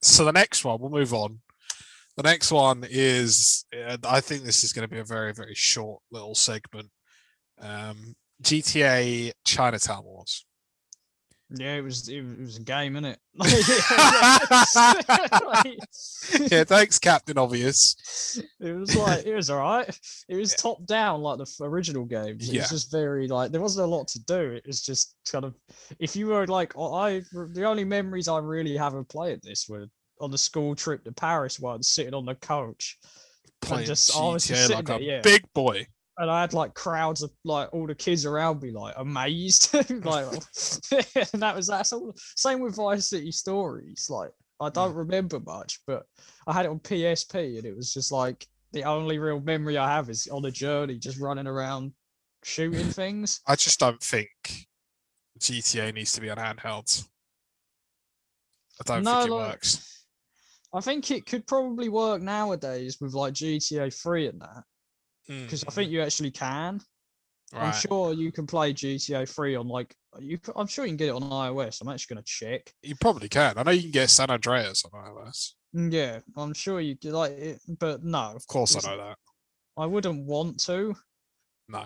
so the next one, we'll move on. The next one is, uh, I think this is going to be a very, very short little segment. Um, G T A Chinatown Wars. Yeah, it was it was a game, innit? Yeah, thanks, Captain Obvious. It was like, it was all right. It was yeah. top down like the original games. It yeah. was just very like, there wasn't a lot to do. It was just kind of, if you were like, oh, I the only memories I really have of playing this were on the school trip to Paris once, sitting on the coach, playing just, G T A, I was just like there, a yeah. big boy. And I had like crowds of like all the kids around me, like amazed. Like, and that was that's all. Same with Vice City Stories. Like, I don't yeah. remember much, but I had it on P S P, and it was just like the only real memory I have is on a journey, just running around shooting things. I just don't think G T A needs to be on handhelds. I don't no, think it like, works. I think it could probably work nowadays with like G T A three and that. Because mm. I think you actually can. Right. I'm sure you can play G T A three on like you. I'm sure you can get it on iOS. I'm actually going to check. You probably can. I know you can get San Andreas on iOS. Yeah, I'm sure you could like it, but no. Of course, I know that. I wouldn't want to. No.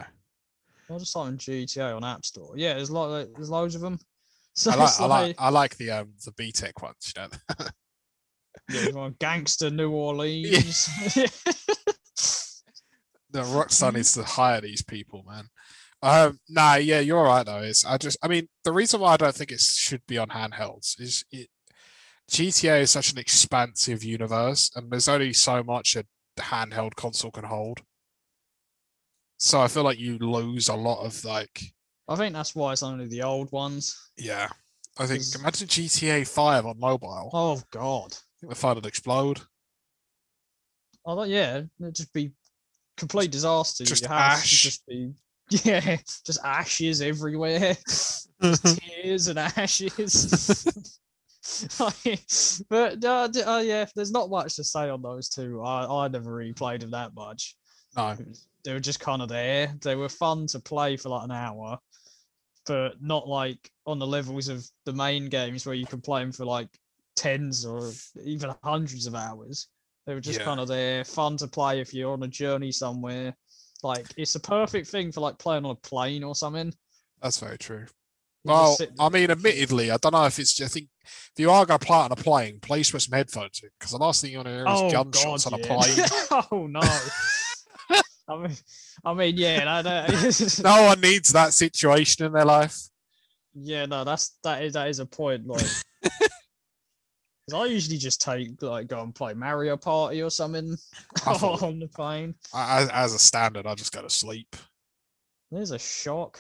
I'll just type in G T A on App Store. Yeah, there's like lo- there's loads of them. So I like, like I like I like the um the B-Tech ones. You know? Yeah, like Gangster New Orleans. Yeah. The Rockstar needs to hire these people, man. Um, nah, yeah, you're right though. It's I just, I mean, the reason why I don't think it should be on handhelds is it, G T A is such an expansive universe, and there's only so much a handheld console can hold. So I feel like you lose a lot of like. I think that's why it's only the old ones. Yeah, I think Cause... imagine G T A five on mobile. Oh God, I think the phone would explode. Oh yeah, it'd just be. Complete disaster. Just your house ash. Just be, yeah, just ashes everywhere. Just tears and ashes. But uh, uh, yeah, there's not much to say on those two. I, I never really played them that much. No, they were just kind of there. They were fun to play for like an hour, but not like on the levels of the main games where you can play them for like tens or even hundreds of hours. They were just yeah. kind of there, fun to play if you're on a journey somewhere. Like, it's a perfect thing for, like, playing on a plane or something. That's very true. You well, I mean, admittedly, I don't know if it's... I think if you are going to play on a plane, please put some headphones in, because the last thing you want to hear is oh, gunshots on yeah. a plane. Oh, no. I mean, I mean, yeah. No, no. No one needs that situation in their life. Yeah, no, that's, that is, that is a point, like... I usually just take like go and play Mario Party or something thought, on the plane. I, as a standard, I just go to sleep. There's a shock,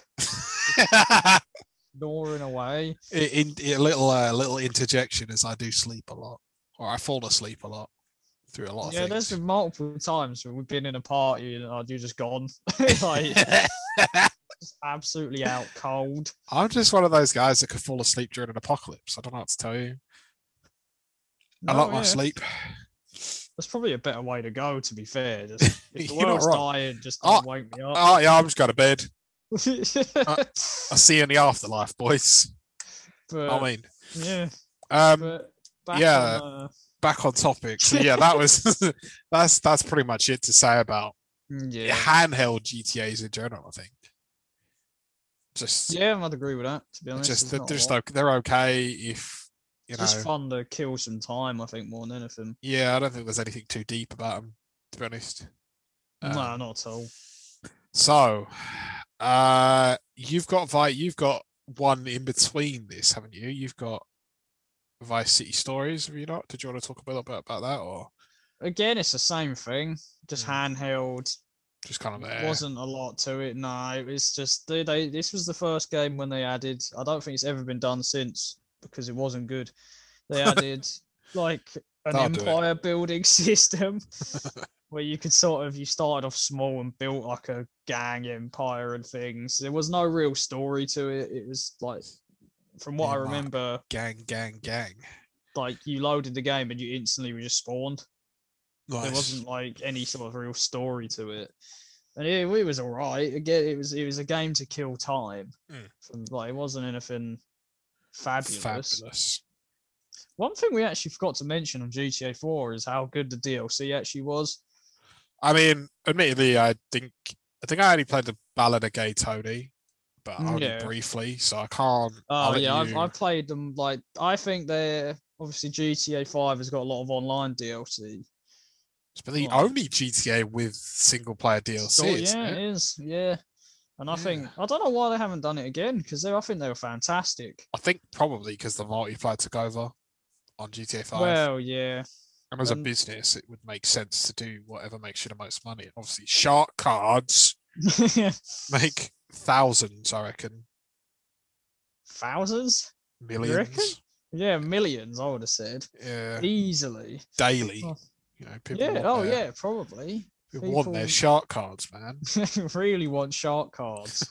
snoring away. In, in, a little uh, little interjection is I do sleep a lot, or I fall asleep a lot through a lot. Of yeah, things. There's been multiple times where we've been in a party and I've just gone like just absolutely out cold. I'm just one of those guys that could fall asleep during an apocalypse. I don't know what to tell you. I like my sleep. That's probably a better way to go, to be fair. Just, if the world's dying, just don't oh, wake me up. Oh, yeah, I'm just going to bed. I, I'll see you in the afterlife, boys. But, I mean, yeah, um, back yeah, on, uh... back on topic. So yeah, that was that's that's pretty much it to say about yeah. handheld G T As in general. I think. Just yeah, I'd agree with that. To be honest, just they're, just okay, they're okay if you know. It's just fun to kill some time, I think, more than anything. Yeah, I don't think there's anything too deep about them. To be honest, um, no, not at all. So, uh, you've got Vi- you've got one in between this, haven't you? You've got Vice City Stories, have you not? Did you want to talk a little bit about that, or again, it's the same thing, just mm. handheld. Just kind of there. Wasn't a lot to it. No, it was just they, they. This was the first game when they added. I don't think it's ever been done since because it wasn't good. They added like an That'll empire building system where you could sort of you started off small and built like a gang empire and things. There was no real story to it. It was like, from what yeah, I remember, like gang, gang, gang. Like you loaded the game and you instantly were just spawned. Nice. There wasn't like any sort of real story to it, and it, it was all right. Again, it was it was a game to kill time. Mm. From, like it wasn't anything fabulous. fabulous. One thing we actually forgot to mention on G T A four is how good the D L C actually was. I mean, admittedly, I think I think I only played the Ballad of Gay Tony, but only yeah. briefly, so I can't. Oh yeah, I've, I've played them. Like I think they're obviously G T A five has got a lot of online D L C. It's been the oh. only G T A with single player D L C. So, yeah, it? it is. Yeah, and I yeah. think I don't know why they haven't done it again because I think they were fantastic. I think probably because the multiplayer took over on G T A five. Well, yeah. And as um, a business, it would make sense to do whatever makes you the most money. Obviously, shark cards make thousands. I reckon. Thousands? Millions? You reckon? Yeah, millions. I would have said. Yeah. Easily. Daily. Oh. You know, people yeah, oh their, yeah, probably. People, people want their shark cards, man. Really want shark cards.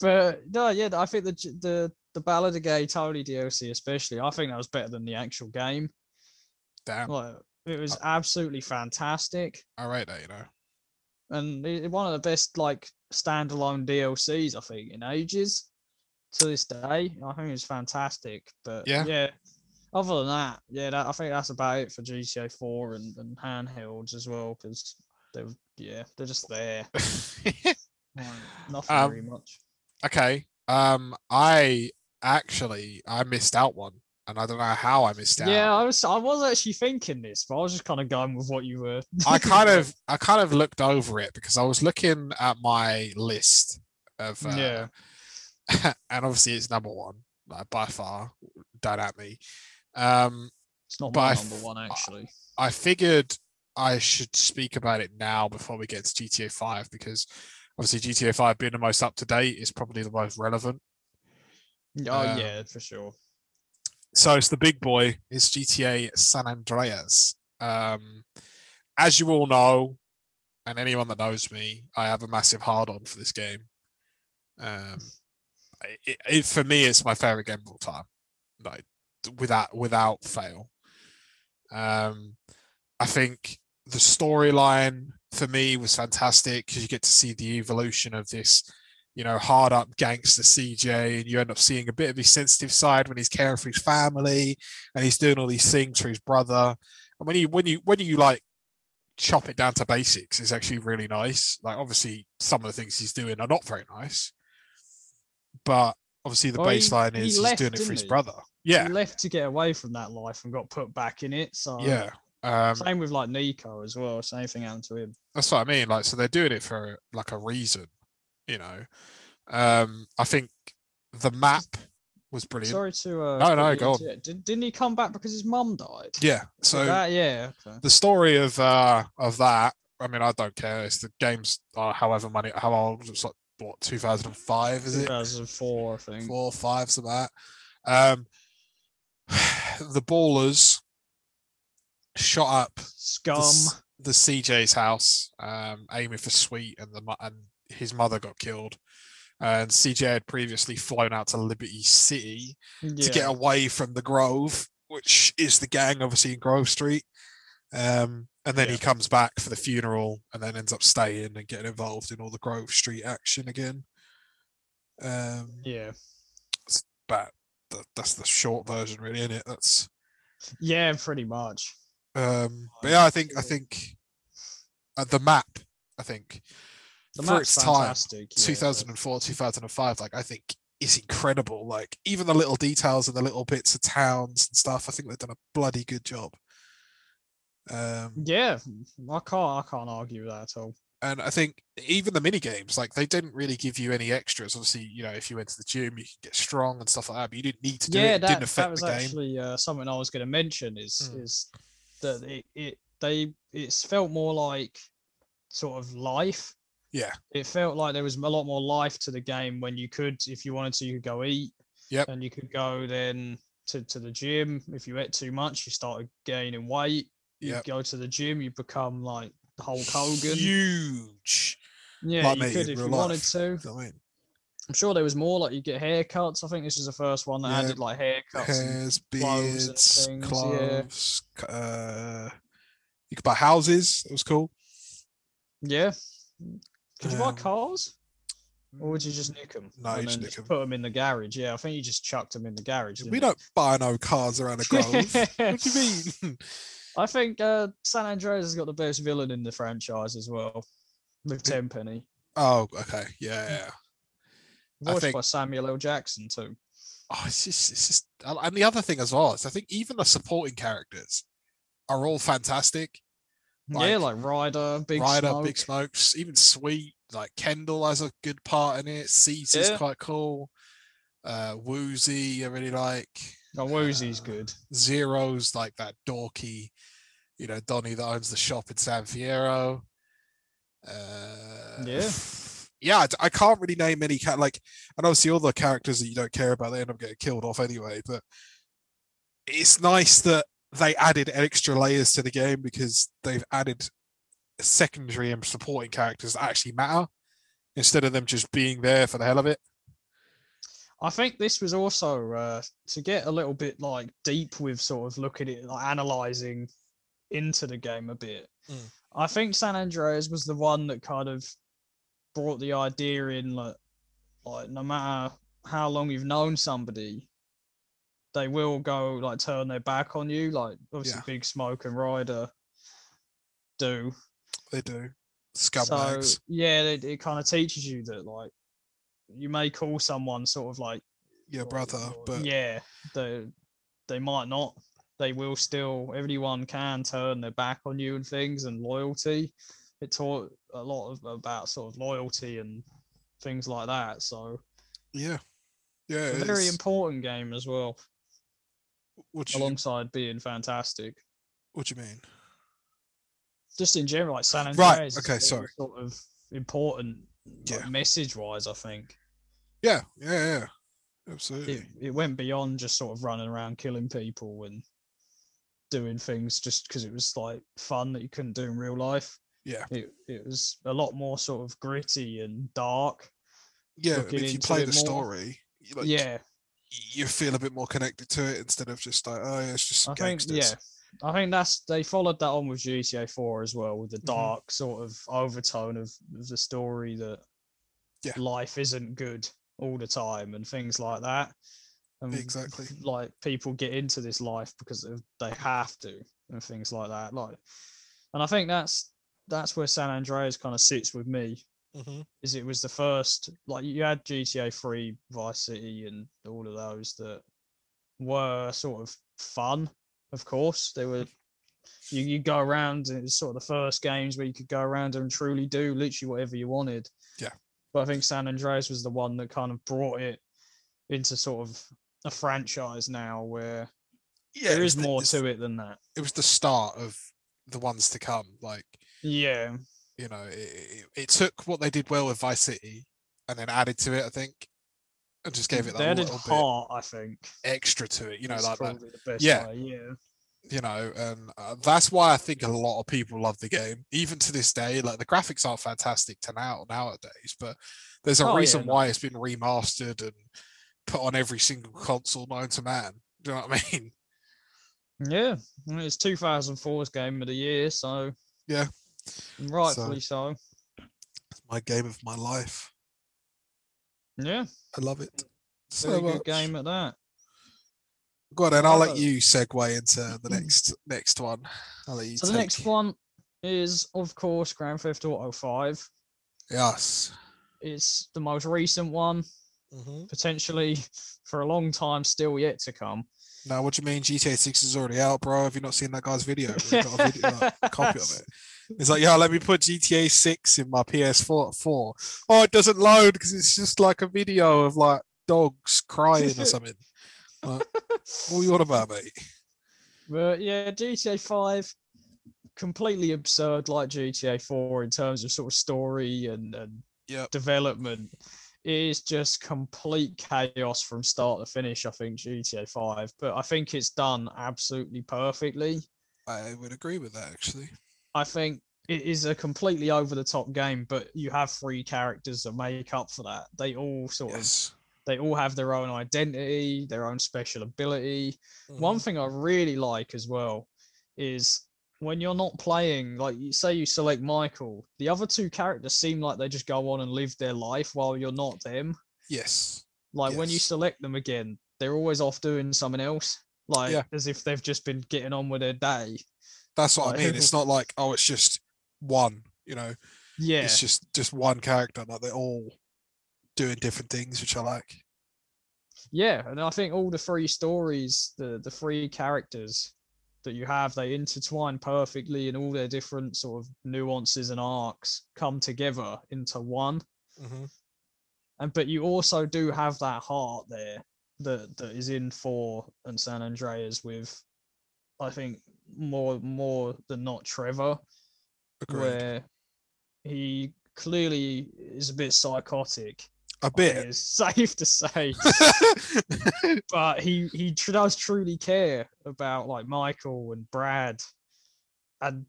But no, yeah, I think the the the Ballad of Gay Tony D L C, especially, I think that was better than the actual game. Damn, like, it was I, absolutely fantastic. I rate that, you know. And it, one of the best like standalone D L Cs, I think, in ages. To this day, I think it's fantastic. But yeah. yeah Other than that, yeah, that, I think that's about it for G T A four and, and handhelds as well, because they're yeah they're just there. Like, nothing um, very much. Okay, um, I actually I missed out one, and I don't know how I missed out. Yeah, I was I was actually thinking this, but I was just kind of going with what you were. I kind of I kind of looked over it because I was looking at my list of uh, yeah, and obviously it's number one like, by far. Don't at me. Um, it's not my number one, actually. I, I figured I should speak about it now before we get to G T A five because obviously G T A five being the most up to date is probably the most relevant. Oh, um, yeah, for sure. So it's the big boy, it's G T A San Andreas. Um, as you all know, and anyone that knows me, I have a massive hard on for this game. Um, it, it, for me, it's my favorite game of all time. Like, without without fail. Um, I think the storyline for me was fantastic because you get to see the evolution of this, you know, hard up gangster C J, and you end up seeing a bit of his sensitive side when he's caring for his family and he's doing all these things for his brother. And when you when you when you like chop it down to basics, it's actually really nice. Like obviously some of the things he's doing are not very nice, but obviously the well, baseline he, is he left, he's doing it for his he? brother. Yeah, he left to get away from that life and got put back in it. So yeah, um, same with like Nico as well. Same thing happened to him. That's what I mean. Like, so they're doing it for like a reason, you know. Um, I think the map was brilliant. Sorry to uh, no, no, go on. Did, didn't he come back because his mum died? Yeah. So that, yeah, okay. The story of uh of that. I mean, I don't care. It's the games are however many how old it's like what two thousand and five is it? Two thousand four, I think. Four, five, so that. Um. The ballers shot up scum the, the C J's house, um, aiming for Sweet, and the and his mother got killed. And C J had previously flown out to Liberty City yeah. to get away from the Grove, which is the gang, obviously in Grove Street. Um, and then yeah. he comes back for the funeral, and then ends up staying and getting involved in all the Grove Street action again. Um, yeah. but th- that's the short version, really, isn't it? That's yeah, pretty much. Um, but yeah, I think I think uh, the map. I think the for map's its time, yeah, two thousand four, but... two thousand five, like I think is incredible. Like even the little details and the little bits of towns and stuff. I think they've done a bloody good job. Um, yeah, I can't I can't argue with that at all. And I think even the mini games, like they didn't really give you any extras. Obviously, you know, if you went to the gym, you could get strong and stuff like that. But you didn't need to do yeah, it. it. That, didn't affect that was the game. Actually uh, something I was going to mention is mm. is that it, it they it's felt more like sort of life. Yeah, it felt like there was a lot more life to the game when you could, if you wanted to, you could go eat. Yep. And you could go then to to the gym. If you ate too much, you started gaining weight. You yep. go to the gym, you become like Hulk Hogan. Huge. Yeah, like you me, could if you life. wanted to. I mean, I'm sure there was more, like you get haircuts. I think this is the first one that yeah. added like haircuts. Hairs, and beards, and clothes. Yeah. Uh, you could buy houses. It was cool. Yeah. Could um, you buy cars? Or would you just nuke them? No, you just nuke them. Put them in the garage. Yeah, I think you just chucked them in the garage. We don't it? buy no cars around the Grove. What do you mean? I think uh, San Andreas has got the best villain in the franchise as well, with Tenpenny. Oh, okay, yeah, yeah. Voiced think... by Samuel L. Jackson too. Oh, it's just, it's just, and the other thing as well is I think even the supporting characters are all fantastic. Like, yeah, like Ryder, Big Ryder, Smoke. Big Smokes, even Sweet. Like Kendall has a good part in it. Cece's yeah. quite cool. Uh, Woozy, I really like. Oh, Woozy's uh, good. Zero's like that dorky, you know, Donnie that owns the shop in San Fierro. Uh, yeah. Yeah, I, I can't really name any, cat like, and obviously all the characters that you don't care about, they end up getting killed off anyway, but it's nice that they added extra layers to the game because they've added secondary and supporting characters that actually matter instead of them just being there for the hell of it. I think this was also uh, to get a little bit like deep with sort of looking at it, like analysing into the game a bit. Mm. I think San Andreas was the one that kind of brought the idea in like, like no matter how long you've known somebody, they will go like turn their back on you. Like obviously yeah. Big Smoke and Ryder do. They do. Scumbags. So, yeah, it, it kind of teaches you that like, you may call someone sort of like your brother, or, but yeah, they they might not. They will still. Everyone can turn their back on you and things, and loyalty. It taught a lot of, about sort of loyalty and things like that. So yeah, yeah, it's a very important game as well. What you, alongside being fantastic. What do you mean? Just in general, like San Andreas. Right. Okay. Sorry. Sort of important. Like yeah. Message wise, I think. Yeah, yeah, yeah. Absolutely. It, it went beyond just sort of running around killing people and doing things just because it was like fun that you couldn't do in real life. Yeah. It it was a lot more sort of gritty and dark. Yeah, I mean, if you play the more. story, you like, yeah, you feel a bit more connected to it instead of just like, oh, yeah, it's just some I gangsters. Think, yeah. I think that's they followed that on with G T A four as well, with the dark mm-hmm. sort of overtone of, of the story that yeah. life isn't good all the time and things like that. And exactly. Like people get into this life because they have to and things like that. Like, and I think that's that's where San Andreas kind of sits with me. Mm-hmm. Is it was the first like you had G T A three, Vice City, and all of those that were sort of fun. Of course, they were. You you go around, and it was sort of the first games where you could go around and truly do literally whatever you wanted. Yeah. But I think San Andreas was the one that kind of brought it into sort of a franchise now, where yeah, there is the, more to it than that. It was the start of the ones to come. Like yeah, you know, it, it, it took what they did well with Vice City and then added to it. I think. And just gave it that little heart, bit I think. Extra to it, you know, it's like that. The best yeah. Way, yeah. You know, and uh, that's why I think a lot of people love the game, even to this day. Like the graphics aren't fantastic to now nowadays, but there's a oh, reason yeah, why no. it's been remastered and put on every single console known to man. Do you know what I mean? Yeah, and it's two thousand four's game of the year, so yeah, rightfully so. so. It's my game of my life. Yeah. I love it. So good game at that. Go on, and I'll let you segue into the next next one. I'll let you so take... the next one is, of course, Grand Theft Auto five. Yes. It's the most recent one, mm-hmm. potentially for a long time still yet to come. Now, what do you mean G T A six is already out, bro? Have you not seen that guy's video? We've got a, video, like, a copy of it. It's like, yeah, let me put G T A six in my P S four. Oh, it doesn't load because it's just like a video of like dogs crying or something. Like, what you on about, mate? But yeah, G T A five, completely absurd like G T A four in terms of sort of story and, and yep. development. It is just complete chaos from start to finish, I think, G T A five. But I think it's done absolutely perfectly. I would agree with that, actually. I think it is a completely over-the-top game, but you have three characters that make up for that. They all sort yes. of... They all have their own identity, their own special ability. Mm. One thing I really like as well is when you're not playing, like you say you select Michael, the other two characters seem like they just go on and live their life while you're not them. Yes. Like yes. when you select them again, they're always off doing something else, like yeah. as if they've just been getting on with their day. That's what like, I mean. It's not like, oh, it's just one, you know. Yeah. It's just, just one character, like they're all... doing different things, which I like. Yeah, and I think all the three stories, the the three characters that you have, they intertwine perfectly, and all their different sort of nuances and arcs come together into one. Mm-hmm. And but you also do have that heart there that that is in four and San Andreas with, I think more more than not Trevor, Agreed. where he clearly is a bit psychotic. A bit. It's safe to say. But he, he does truly care about, like, Michael and Brad and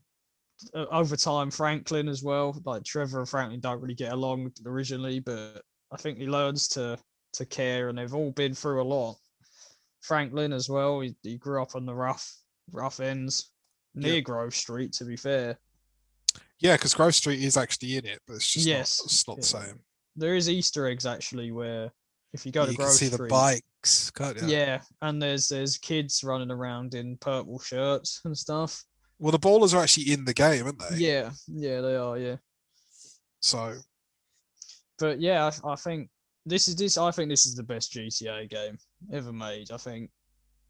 uh, over time Franklin as well. Like, Trevor and Franklin don't really get along originally, but I think he learns to, to care, and they've all been through a lot. Franklin as well, he, he grew up on the rough, rough ends near yeah. Grove Street, to be fair. Yeah, because Grove Street is actually in it, but it's just yes. not, it's not yeah. the same. There is Easter eggs actually, where if you go to you Grove can see Street, the bikes, can't you? Yeah, and there's there's kids running around in purple shirts and stuff. Well, the ballers are actually in the game, aren't they? Yeah, yeah, they are. Yeah. So. But yeah, I, I think this is this. I think this is the best G T A game ever made. I think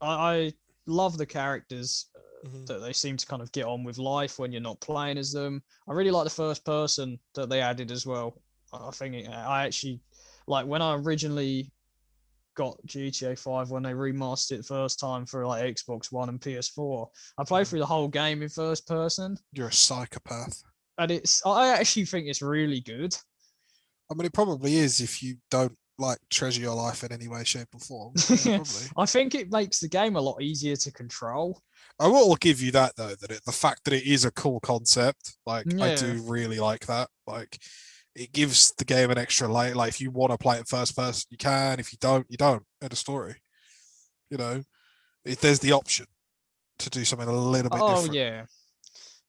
I, I love the characters. Mm-hmm. That they seem to kind of get on with life when you're not playing as them. I really like the first person that they added as well. I think it, I actually like when I originally got G T A five when they remastered it first time for like Xbox One and P S four. I played through the whole game in first person. You're a psychopath. And it's I actually think it's really good. I mean, it probably is if you don't like treasure your life in any way, shape, or form. Yeah, I think it makes the game a lot easier to control. I will give you that though, that it, the fact that it is a cool concept, like yeah. I do really like that. Like it gives the game an extra layer. Like if you want to play it first person, you can. If you don't, you don't. End of story. You know, if there's the option to do something a little bit oh, different. Oh yeah,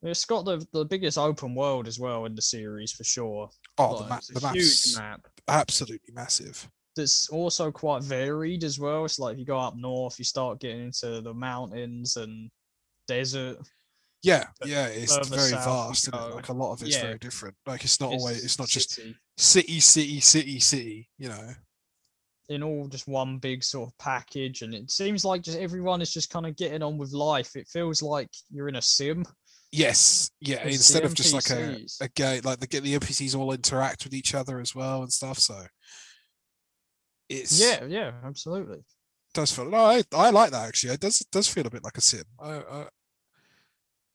it's got the, the biggest open world as well in the series for sure. Oh, like, the, ma- it's a the huge map. Absolutely massive. That's also quite varied as well. It's like if you go up north, you start getting into the mountains and desert. Yeah, yeah, it's very vast. Isn't it? Like a lot of it's yeah. very different. Like it's not it's always, it's not just city. city, city, city, city. You know, in all just one big sort of package, and it seems like just everyone is just kind of getting on with life. It feels like you're in a sim. Yes, yeah. It's instead of just like a a game, like the the N P Cs all interact with each other as well and stuff. So. It's, yeah, yeah, absolutely. Does feel no, I, I like that actually. It does it does feel a bit like a sim. I, I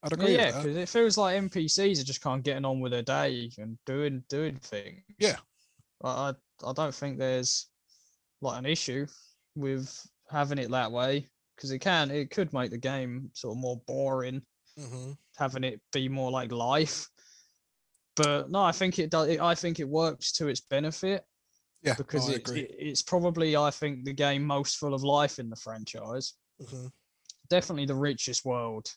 I'd agree. Yeah, because yeah, it feels like N P Cs are just kind of getting on with their day and doing doing things. Yeah, I I don't think there's like an issue with having it that way because it can it could make the game sort of more boring, mm-hmm. having it be more like life. But no, I think it does. It, I think it works to its benefit. Yeah, because it, it, it's probably, I think, the game most full of life in the franchise. Mm-hmm. Definitely the richest world,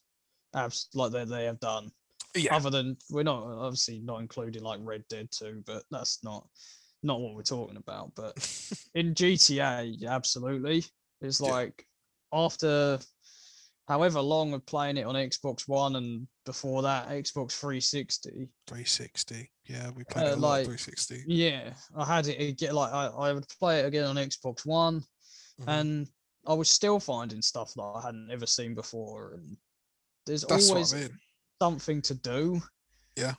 abs- like they they have done. Yeah. Other than we're not obviously not including like Red Dead two, but that's not not what we're talking about, but in G T A, absolutely. It's like yeah. after however long of playing it on Xbox One and before that, Xbox three sixty. three sixty, yeah, we played uh, it a lot like, three sixty. Yeah, I had it, it get, like I, I would play it again on Xbox One, mm-hmm. and I was still finding stuff that I hadn't ever seen before. And there's That's always what I mean. something to do. Yeah.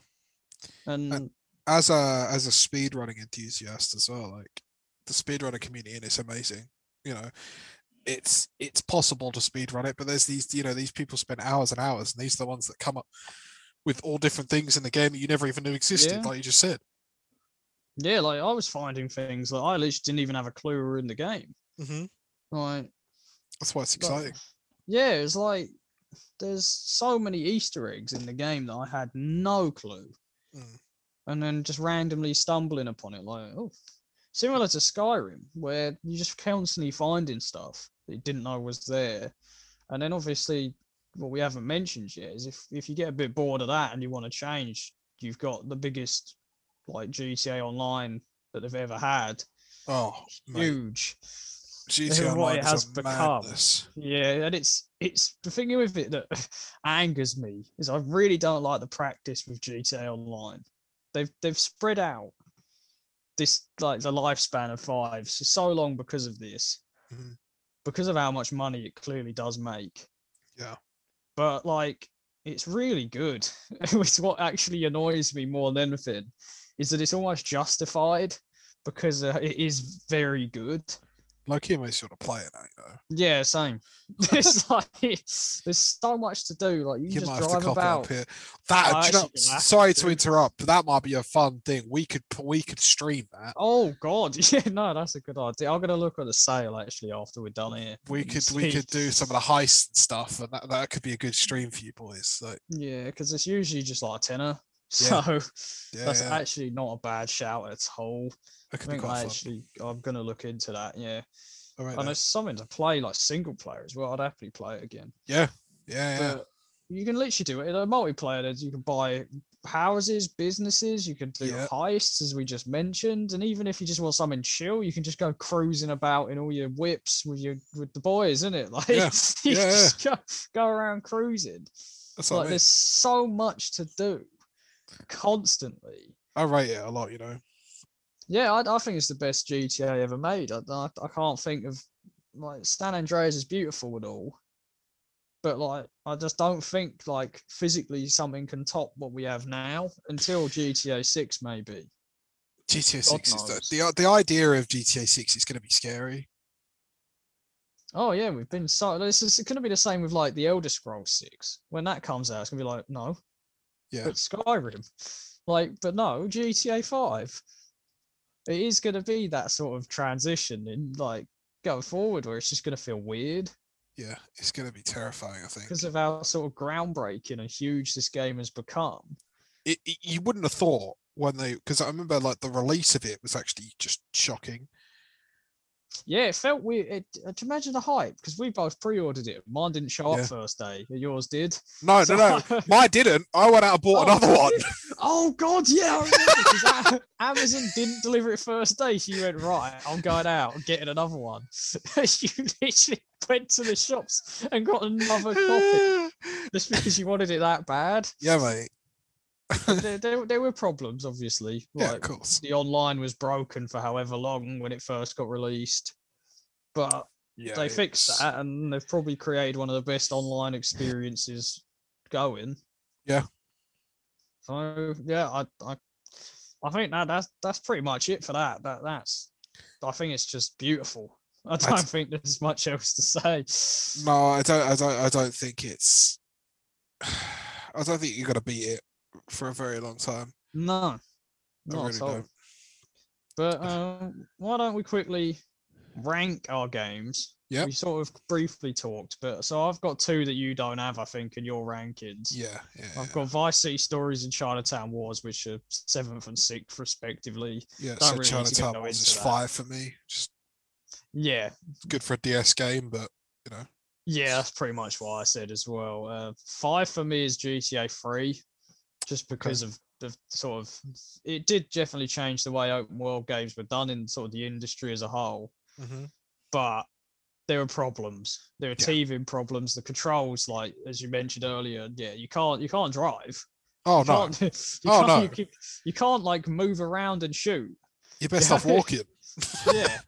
And, and as a as a speedrunning enthusiast as well, like the speedrunner community, and it's amazing. You know, it's it's possible to speedrun it, but there's these, you know, these people spend hours and hours, and these are the ones that come up with all different things in the game that you never even knew existed, yeah. like you just said. Yeah, like I was finding things that I literally didn't even have a clue were in the game. Mm-hmm. Like that's why it's exciting. Like, yeah, it's like there's so many Easter eggs in the game that I had no clue. Mm. And then just randomly stumbling upon it, like, oh, similar to Skyrim, where you just constantly finding stuff that you didn't know was there. And then obviously what we haven't mentioned yet is if, if you get a bit bored of that and you want to change, you've got the biggest like G T A Online that they've ever had. Oh, huge. Mate. G T A Online it has become. Madness. Yeah, and it's it's the thing with it that angers me is I really don't like the practice with G T A Online. They've they've spread out this like the lifespan of fives so, so long because of this, mm-hmm. because of how much money it clearly does make. Yeah, but like it's really good. It's what actually annoys me more than anything is that it's almost justified because uh, it is very good. Like he makes you want to play it, you know. Yeah, same. It's like it's, there's so much to do. Like you, you just might have drive to cop about. Up here. That I, you know, sorry to, to interrupt, but that might be a fun thing. We could we could stream that. Oh God, yeah, no, that's a good idea. I'm gonna look at the sale actually after we're done here. We could see. we could do some of the heist and stuff, and that, that could be a good stream for you boys. So. Yeah, because it's usually just like a tenner, so yeah. Yeah, that's yeah. actually not a bad shout at all. I think I actually, I'm going to look into that, yeah. All right, and there's something to play, like single player as well. I'd happily play it again. Yeah, yeah, yeah. But you can literally do it in a multiplayer. You can buy houses, businesses, you can do yeah. heists, as we just mentioned. And even if you just want something chill, you can just go cruising about in all your whips with your with the boys, isn't it? Like, yeah. you yeah, just yeah. Go, go around cruising. That's like, I mean. There's so much to do constantly. I rate it a lot, you know. Yeah, I, I think it's the best G T A ever made. I, I, I can't think of, like, San Andreas is beautiful and all, but, like, I just don't think, like, physically something can top what we have now until G T A six, maybe. G T A six is the, the, the idea of G T A six is going to be scary. Oh, yeah, we've been so, this is going to be the same with, like, the Elder Scrolls six. When that comes out, it's going to be like, no. Yeah. But Skyrim. Like, but no, G T A five. It is going to be that sort of transition in like going forward where it's just going to feel weird. Yeah, it's going to be terrifying, I think. Because of how sort of groundbreaking and huge this game has become. It, it You wouldn't have thought when they, because I remember like the release of it was actually just shocking. Yeah, it felt weird. It, uh, do you imagine the hype? Because we both pre-ordered it. Mine didn't show up yeah. first day. Yours did. No, so... no, no. Mine didn't. I went out and bought oh, another one. Oh, God, yeah. I remember, 'cause Amazon didn't deliver it first day. So you went, right, I'm going out and getting another one. You literally went to the shops and got another copy just because you wanted it that bad. Yeah, mate. there, there, there were problems, obviously. Like, yeah, of course. The online was broken for however long when it first got released, but yeah, they it's... fixed that, and they've probably created one of the best online experiences going. Yeah. So yeah, I, I, I think that that's that's pretty much it for that. That that's, I think it's just beautiful. I don't that's... think there's much else to say. No, I don't. I don't. I don't think it's. I don't think you're gonna beat it. For a very long time. No, not really at all. But um, why don't we quickly rank our games? Yeah, we sort of briefly talked, but so I've got two that you don't have, I think, in your rankings. Yeah, yeah. I've yeah. got Vice City Stories and Chinatown Wars, which are seventh and sixth respectively. Yeah, don't so really Chinatown Wars is that. five for me. Just yeah, it's good for a D S game, but you know. Yeah, that's pretty much what I said as well. Uh, five for me is G T A three. Just because okay. of the sort of, it did definitely change the way open world games were done in sort of the industry as a whole. Mm-hmm. But there are problems. There are yeah. teething problems. The controls, like as you mentioned earlier, yeah, you can't you can't drive. Oh you no! You oh no! You, keep, you can't like move around and shoot. You're best yeah. off walking. yeah,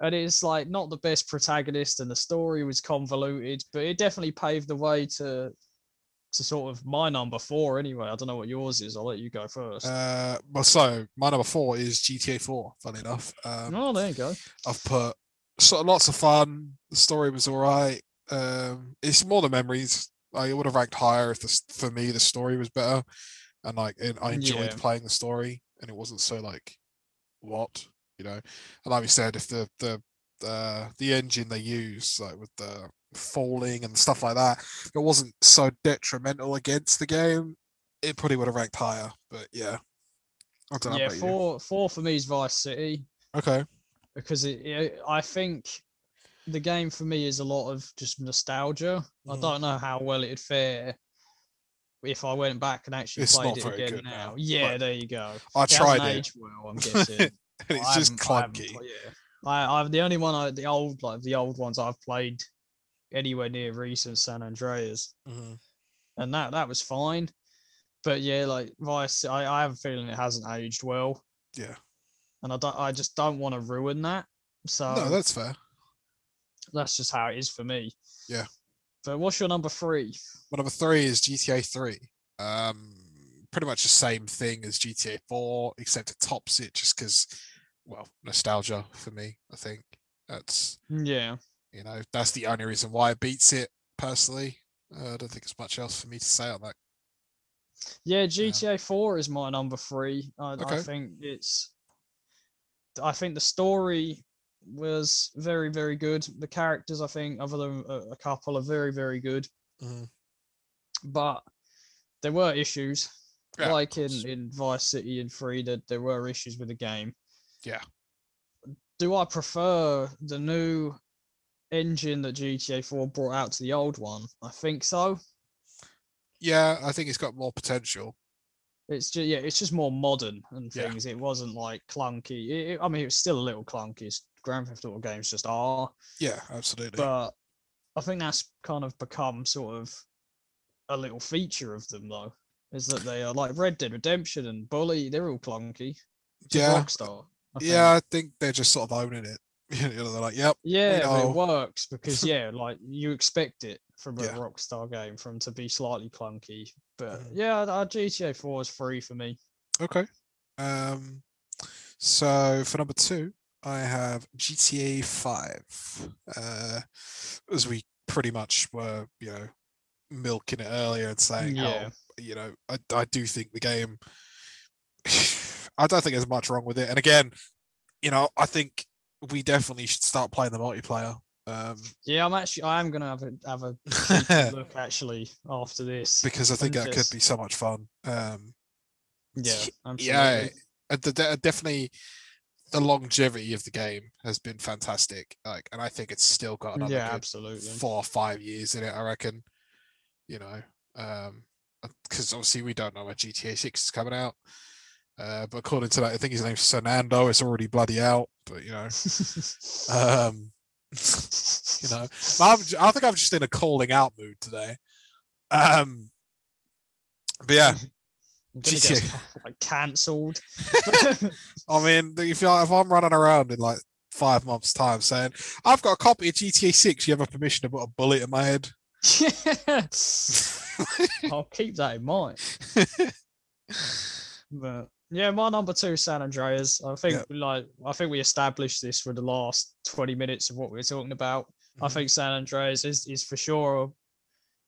and it's like not the best protagonist, and the story was convoluted, but it definitely paved the way to to sort of my number four. Anyway, I don't know what yours is. I'll let you go first. Uh, well, so my number four is G T A four. Funny enough. Um, oh, there you go. I've put. So lots of fun. The story was all right. Um, it's more the memories. I would have ranked higher if the, for me the story was better, and like and I enjoyed yeah. playing the story, and it wasn't so like, what you know. And like we said, if the the uh, the engine they used, like with the falling and stuff like that, it wasn't so detrimental against the game, it probably would have ranked higher. But yeah, I don't know yeah, about four you. four for me is Vice City. Okay. Because it, it, I think the game for me is a lot of just nostalgia. Mm. I don't know how well it'd fare if I went back and actually it's played it again good, now. Man. Yeah, like, there you go. I it tried it. Age well, I'm guessing. And it's I just clunky. I yeah, I, I've the only one I, the old like the old ones I've played anywhere near recent San Andreas, mm-hmm. and that that was fine. But yeah, like Vice, I, I have a feeling it hasn't aged well. Yeah. And I don't, I just don't want to ruin that. So no, that's fair. That's just how it is for me. Yeah. But what's your number three? My number three is G T A three. Um, pretty much the same thing as G T A four, except it tops it just because, well, nostalgia for me. I think that's yeah. You know, that's the only reason why it beats it personally. Uh, I don't think there's much else for me to say on that. Yeah, G T A four is my number three. I, okay. I think it's. I think the story was very, very good. The characters, I think, other than a couple, are very, very good. Mm-hmm. But there were issues. Yeah, like in, in Vice City and three, that there were issues with the game. Yeah. Do I prefer the new engine that G T A four brought out to the old one? I think so. Yeah, I think it's got more potential. It's just yeah, it's just more modern and things. Yeah. It wasn't like clunky. It, it, I mean, it was still a little clunky. It's Grand Theft Auto games just are. Yeah, absolutely. But I think that's kind of become sort of a little feature of them, though, is that they are like Red Dead Redemption and Bully. They're all clunky. It's yeah, Rockstar. I yeah, I think they're just sort of owning it. You know, they're like, yep. Yeah, but it works because yeah, like you expect it from a yeah. Rockstar game, from to be slightly clunky. But yeah, our G T A four is free for me. Okay. Um, so for number two, I have G T A five. Uh, as we pretty much were, you know, milking it earlier and saying, yeah. oh, you know, I, I do think the game, I don't think there's much wrong with it. And again, you know, I think we definitely should start playing the multiplayer. Um, yeah, I'm actually. I am gonna have a have a look actually after this because I think and that just... could be so much fun. Um, yeah, absolutely. Yeah. Definitely, the longevity of the game has been fantastic. Like, and I think it's still got another yeah, absolutely four or five years in it. I reckon. You know, because um, obviously we don't know when G T A six is coming out. Uh, but according to that, I think his name's Fernando. It's already bloody out. But you know. um, you know, I'm, I think I'm just in a calling out mood today. Um, but yeah, G T A get, like cancelled. I mean, if you if I'm running around in like five months' time saying I've got a copy of G T A six, you have a permission to put a bullet in my head. I'll keep that in mind. But. Yeah, my number two, San Andreas. I think, yep. like, I think we established this for the last twenty minutes of what we were talking about. Mm-hmm. I think San Andreas is, is for sure.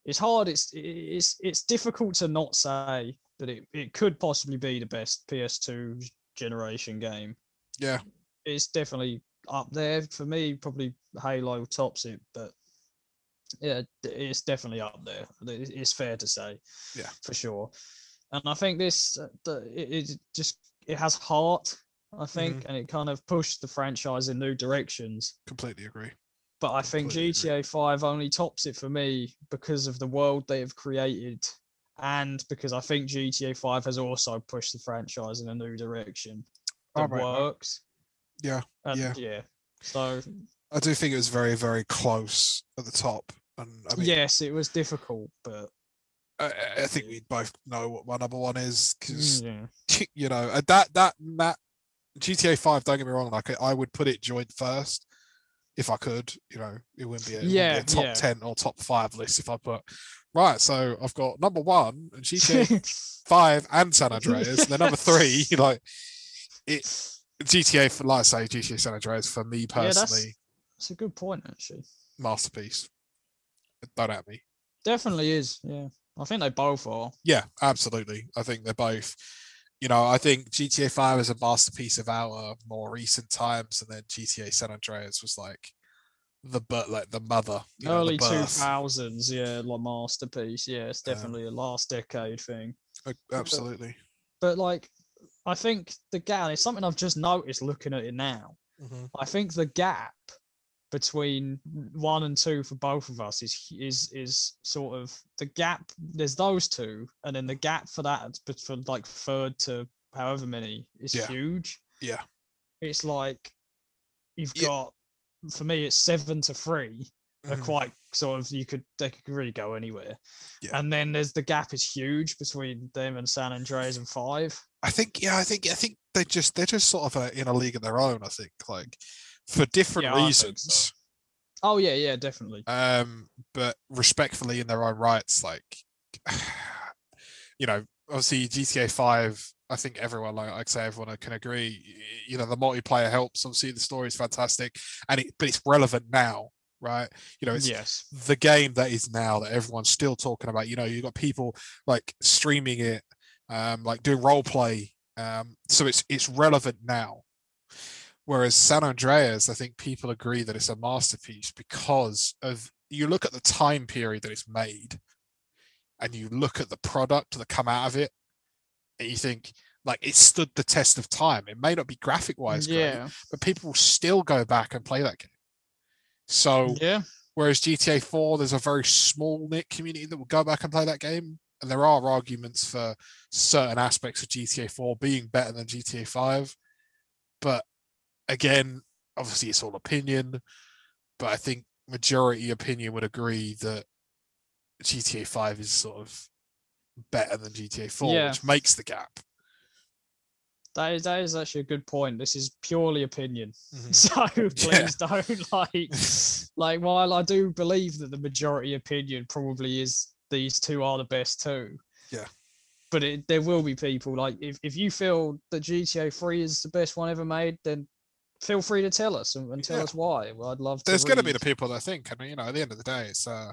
It's hard. It's it's it's difficult to not say that it, it could possibly be the best P S two generation game. Yeah, it's definitely up there for me. Probably Halo tops it, but yeah, it's definitely up there. It's fair to say. Yeah, for sure. And I think this, it, it just, it has heart, I think, mm-hmm. and it kind of pushed the franchise in new directions. Completely agree. But I think Completely G T A agree. five only tops it for me because of the world they have created and because I think G T A five has also pushed the franchise in a new direction that oh, right, works. Right. Yeah, and, yeah, yeah. So I do think it was very, very close at the top, and I mean, yes, it was difficult, but I, I think we both know what my number one is because yeah. you know that that that G T A five. Don't get me wrong, like I would put it joint first. If I could, you know, it wouldn't be a, yeah, wouldn't be a top yeah. ten or top five list if I put. Right, so I've got number one, and G T A five and San Andreas. They're number three. Like it, G T A, for, like I say, G T A San Andreas, for me personally. Yeah, that's, that's a good point, actually. Masterpiece. Don't at me. Definitely is, yeah. I think they both are. Yeah, absolutely. I think they're both. You know, I think G T A five is a masterpiece of our more recent times, and then G T A San Andreas was like the but like the mother. Early two thousands, yeah, like masterpiece. Yeah, it's definitely um, a last decade thing. Absolutely. But, but like, I think the gap is something I've just noticed looking at it now. Mm-hmm. I think the gap between one and two for both of us is is is sort of the gap. There's those two, and then the gap for that, but for like third to however many, is yeah. huge. Yeah, it's like you've yeah. got. For me, it's seven to three. They're mm-hmm. quite sort of you could they could really go anywhere. Yeah. And then there's the gap is huge between them and San Andreas and five. I think yeah, I think I think they just they're just sort of in a league of their own. I think like. For different yeah, reasons. So. Oh yeah, yeah, definitely. Um, but respectfully in their own rights, like you know, obviously G T A five. I think everyone, like I say, everyone can agree. You know, the multiplayer helps. Obviously, the story is fantastic, and it, but it's relevant now, right? You know, it's yes. the game that is now that everyone's still talking about. You know, you've got people like streaming it, um, like doing role play. Um, so it's it's relevant now. Whereas San Andreas, I think people agree that it's a masterpiece because of you look at the time period that it's made and you look at the product that come out of it and you think like it stood the test of time. It may not be graphic wise, yeah. great, but people will still go back and play that game. So yeah. whereas G T A four, there's a very small knit community that will go back and play that game. And there are arguments for certain aspects of G T A four being better than G T A five, but again, obviously it's all opinion, but I think majority opinion would agree that G T A five is sort of better than G T A four, yeah. which makes the gap. That is, that is actually a good point. This is purely opinion. Mm-hmm. So please yeah. don't like, like, while I do believe that the majority opinion probably is these two are the best two. Yeah. But it, there will be people like, if, if you feel that G T A three is the best one ever made, then feel free to tell us and, and tell yeah. us why. Well, I'd love to. There's going to be the people that think, I mean, you know, at the end of the day, it's uh,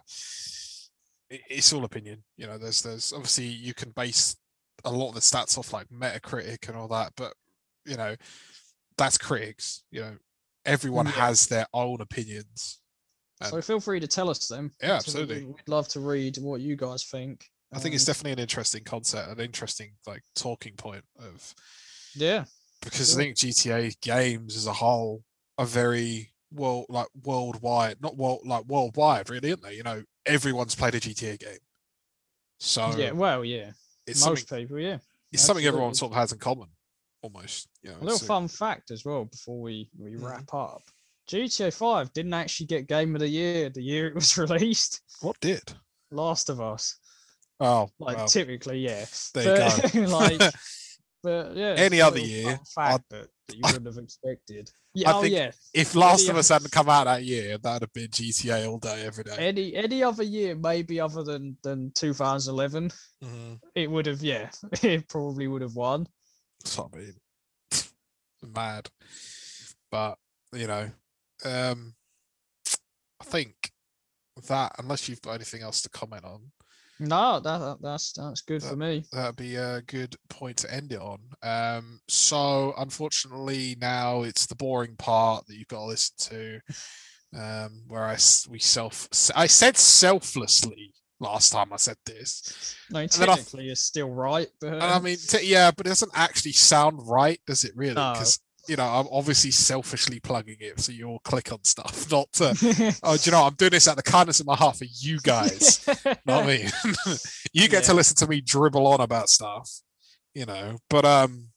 it, it's all opinion. You know, there's there's obviously you can base a lot of the stats off like Metacritic and all that, but you know, that's critics. You know, everyone yeah. has their own opinions. And so feel free to tell us them. Yeah, absolutely. We'd love to read what you guys think. I think um, it's definitely an interesting concept, an interesting like talking point of. Yeah. Because I think G T A games as a whole are very well, like worldwide, not world, like worldwide, really, aren't they? You know, everyone's played a G T A game. So yeah, well, yeah, it's most people, yeah, it's Absolutely. something everyone sort of has in common, almost. You know, a little so. fun fact as well before we we mm-hmm. wrap up: G T A five didn't actually get Game of the Year the year it was released. What did? Last of Us. Oh, like well, typically, yeah. There but, you go. like. But yeah, any other year, fact that you I, wouldn't have expected. Yeah, I oh, think yeah. if Last any of Us hadn't come out that year, that'd have been G T A all day, every day. Any any other year, maybe other than than two thousand eleven, mm-hmm. it would have. Yeah, it probably would have won. So, I mean, mad, but you know, um, I think that unless you've got anything else to comment on. No, that that's that's good that, for me. That'd be a good point to end it on. Um, so unfortunately, now it's the boring part that you've got to listen to. Um, where I we self I said selflessly last time I said this. No, technically, I, it's still right, but and I mean, t- yeah, but it doesn't actually sound right, does it? Really? Because you know, I'm obviously selfishly plugging it so you all click on stuff, not to, oh, do you know, I'm doing this out of the kindness of my heart for you guys, not me. You get yeah. to listen to me dribble on about stuff, you know, but um,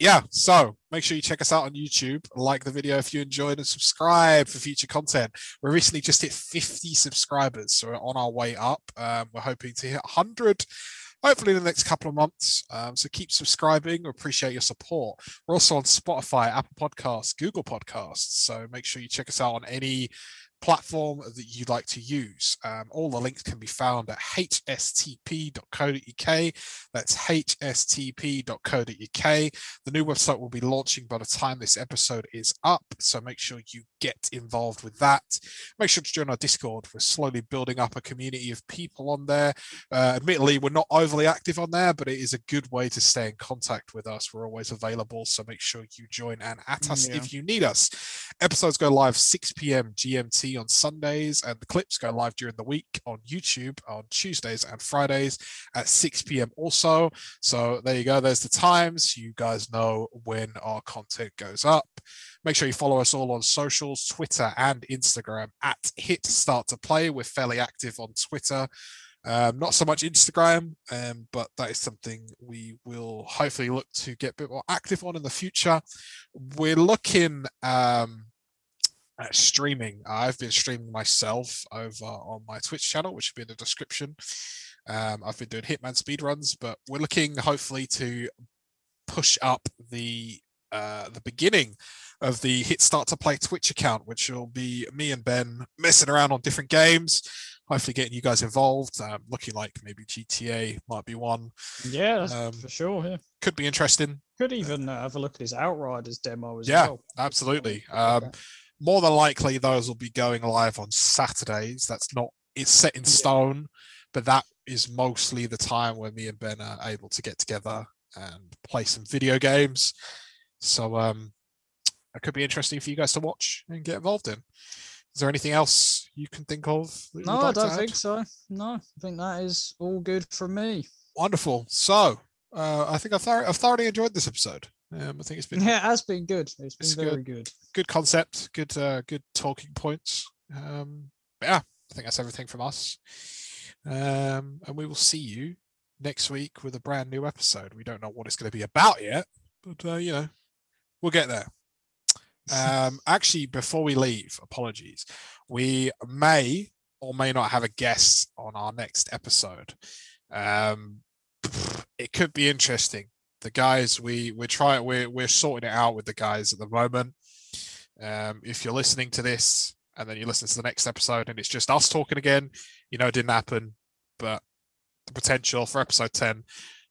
yeah, so make sure you check us out on YouTube, like the video if you enjoyed, and subscribe for future content. We recently just hit fifty subscribers, so we're on our way up. Um, we're hoping to hit one hundred hopefully in the next couple of months. Um, so keep subscribing. We appreciate your support. We're also on Spotify, Apple Podcasts, Google Podcasts. So make sure you check us out on any platform that you'd like to use. Um, all the links can be found at h s t p dot co dot u k. That's h s t p dot co dot u k. The new website will be launching by the time this episode is up, so make sure you get involved with that. Make sure to join our Discord. We're slowly building up a community of people on there. Uh, admittedly, we're not overly active on there, but it is a good way to stay in contact with us. We're always available, so make sure you join and at us yeah. if you need us. Episodes go live six p.m. G M T on Sundays, and the clips go live during the week on YouTube on Tuesdays and Fridays at six p.m. also. So there you go, there's the times. You guys know when our content goes up. Make sure you follow us all on socials, Twitter and Instagram at Hit Start to Play. We're fairly active on Twitter, um, not so much Instagram, um, but that is something we will hopefully look to get a bit more active on in the future. We're looking um Uh, streaming. I've been streaming myself over on my Twitch channel, which will be in the description. Um, I've been doing Hitman speedruns, but we're looking hopefully to push up the uh, the beginning of the Hit Start to Play Twitch account, which will be me and Ben messing around on different games, hopefully getting you guys involved. Um, looking like maybe G T A might be one. Yeah, that's um, for sure. Yeah. Could be interesting. Could even uh, have a look at his Outriders demo as yeah, well. Yeah, absolutely. Um, okay. More than likely, those will be going live on Saturdays. That's not, it's set in stone, yeah. but that is mostly the time when me and Ben are able to get together and play some video games. So um, it could be interesting for you guys to watch and get involved in. Is there anything else you can think of? No, I don't think so. No, I think that is all good for me. Wonderful. So uh, I think I've, th- I've thoroughly enjoyed this episode. Um, I think it's been yeah, it has been good. It's been it's very good. good. Good concept. Good, uh, good talking points. Um, but yeah, I think that's everything from us. Um, and we will see you next week with a brand new episode. We don't know what it's going to be about yet, but uh, you know, we'll get there. Um, actually, before we leave, apologies. We may or may not have a guest on our next episode. Um, it could be interesting. The guys, we we're trying, we're we're sorting it out with the guys at the moment. Um, if you're listening to this and then you listen to the next episode and it's just us talking again, you know, it didn't happen. But the potential for episode ten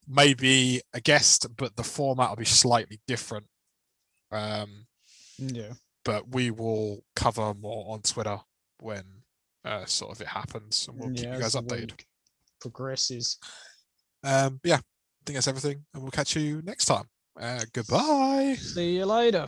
may be a guest, but the format will be slightly different. Um, yeah. But we will cover more on Twitter when uh, sort of it happens, and we'll yeah, keep you guys updated. Progresses. Um, yeah. I think that's everything, and we'll catch you next time. Uh, goodbye. See you later.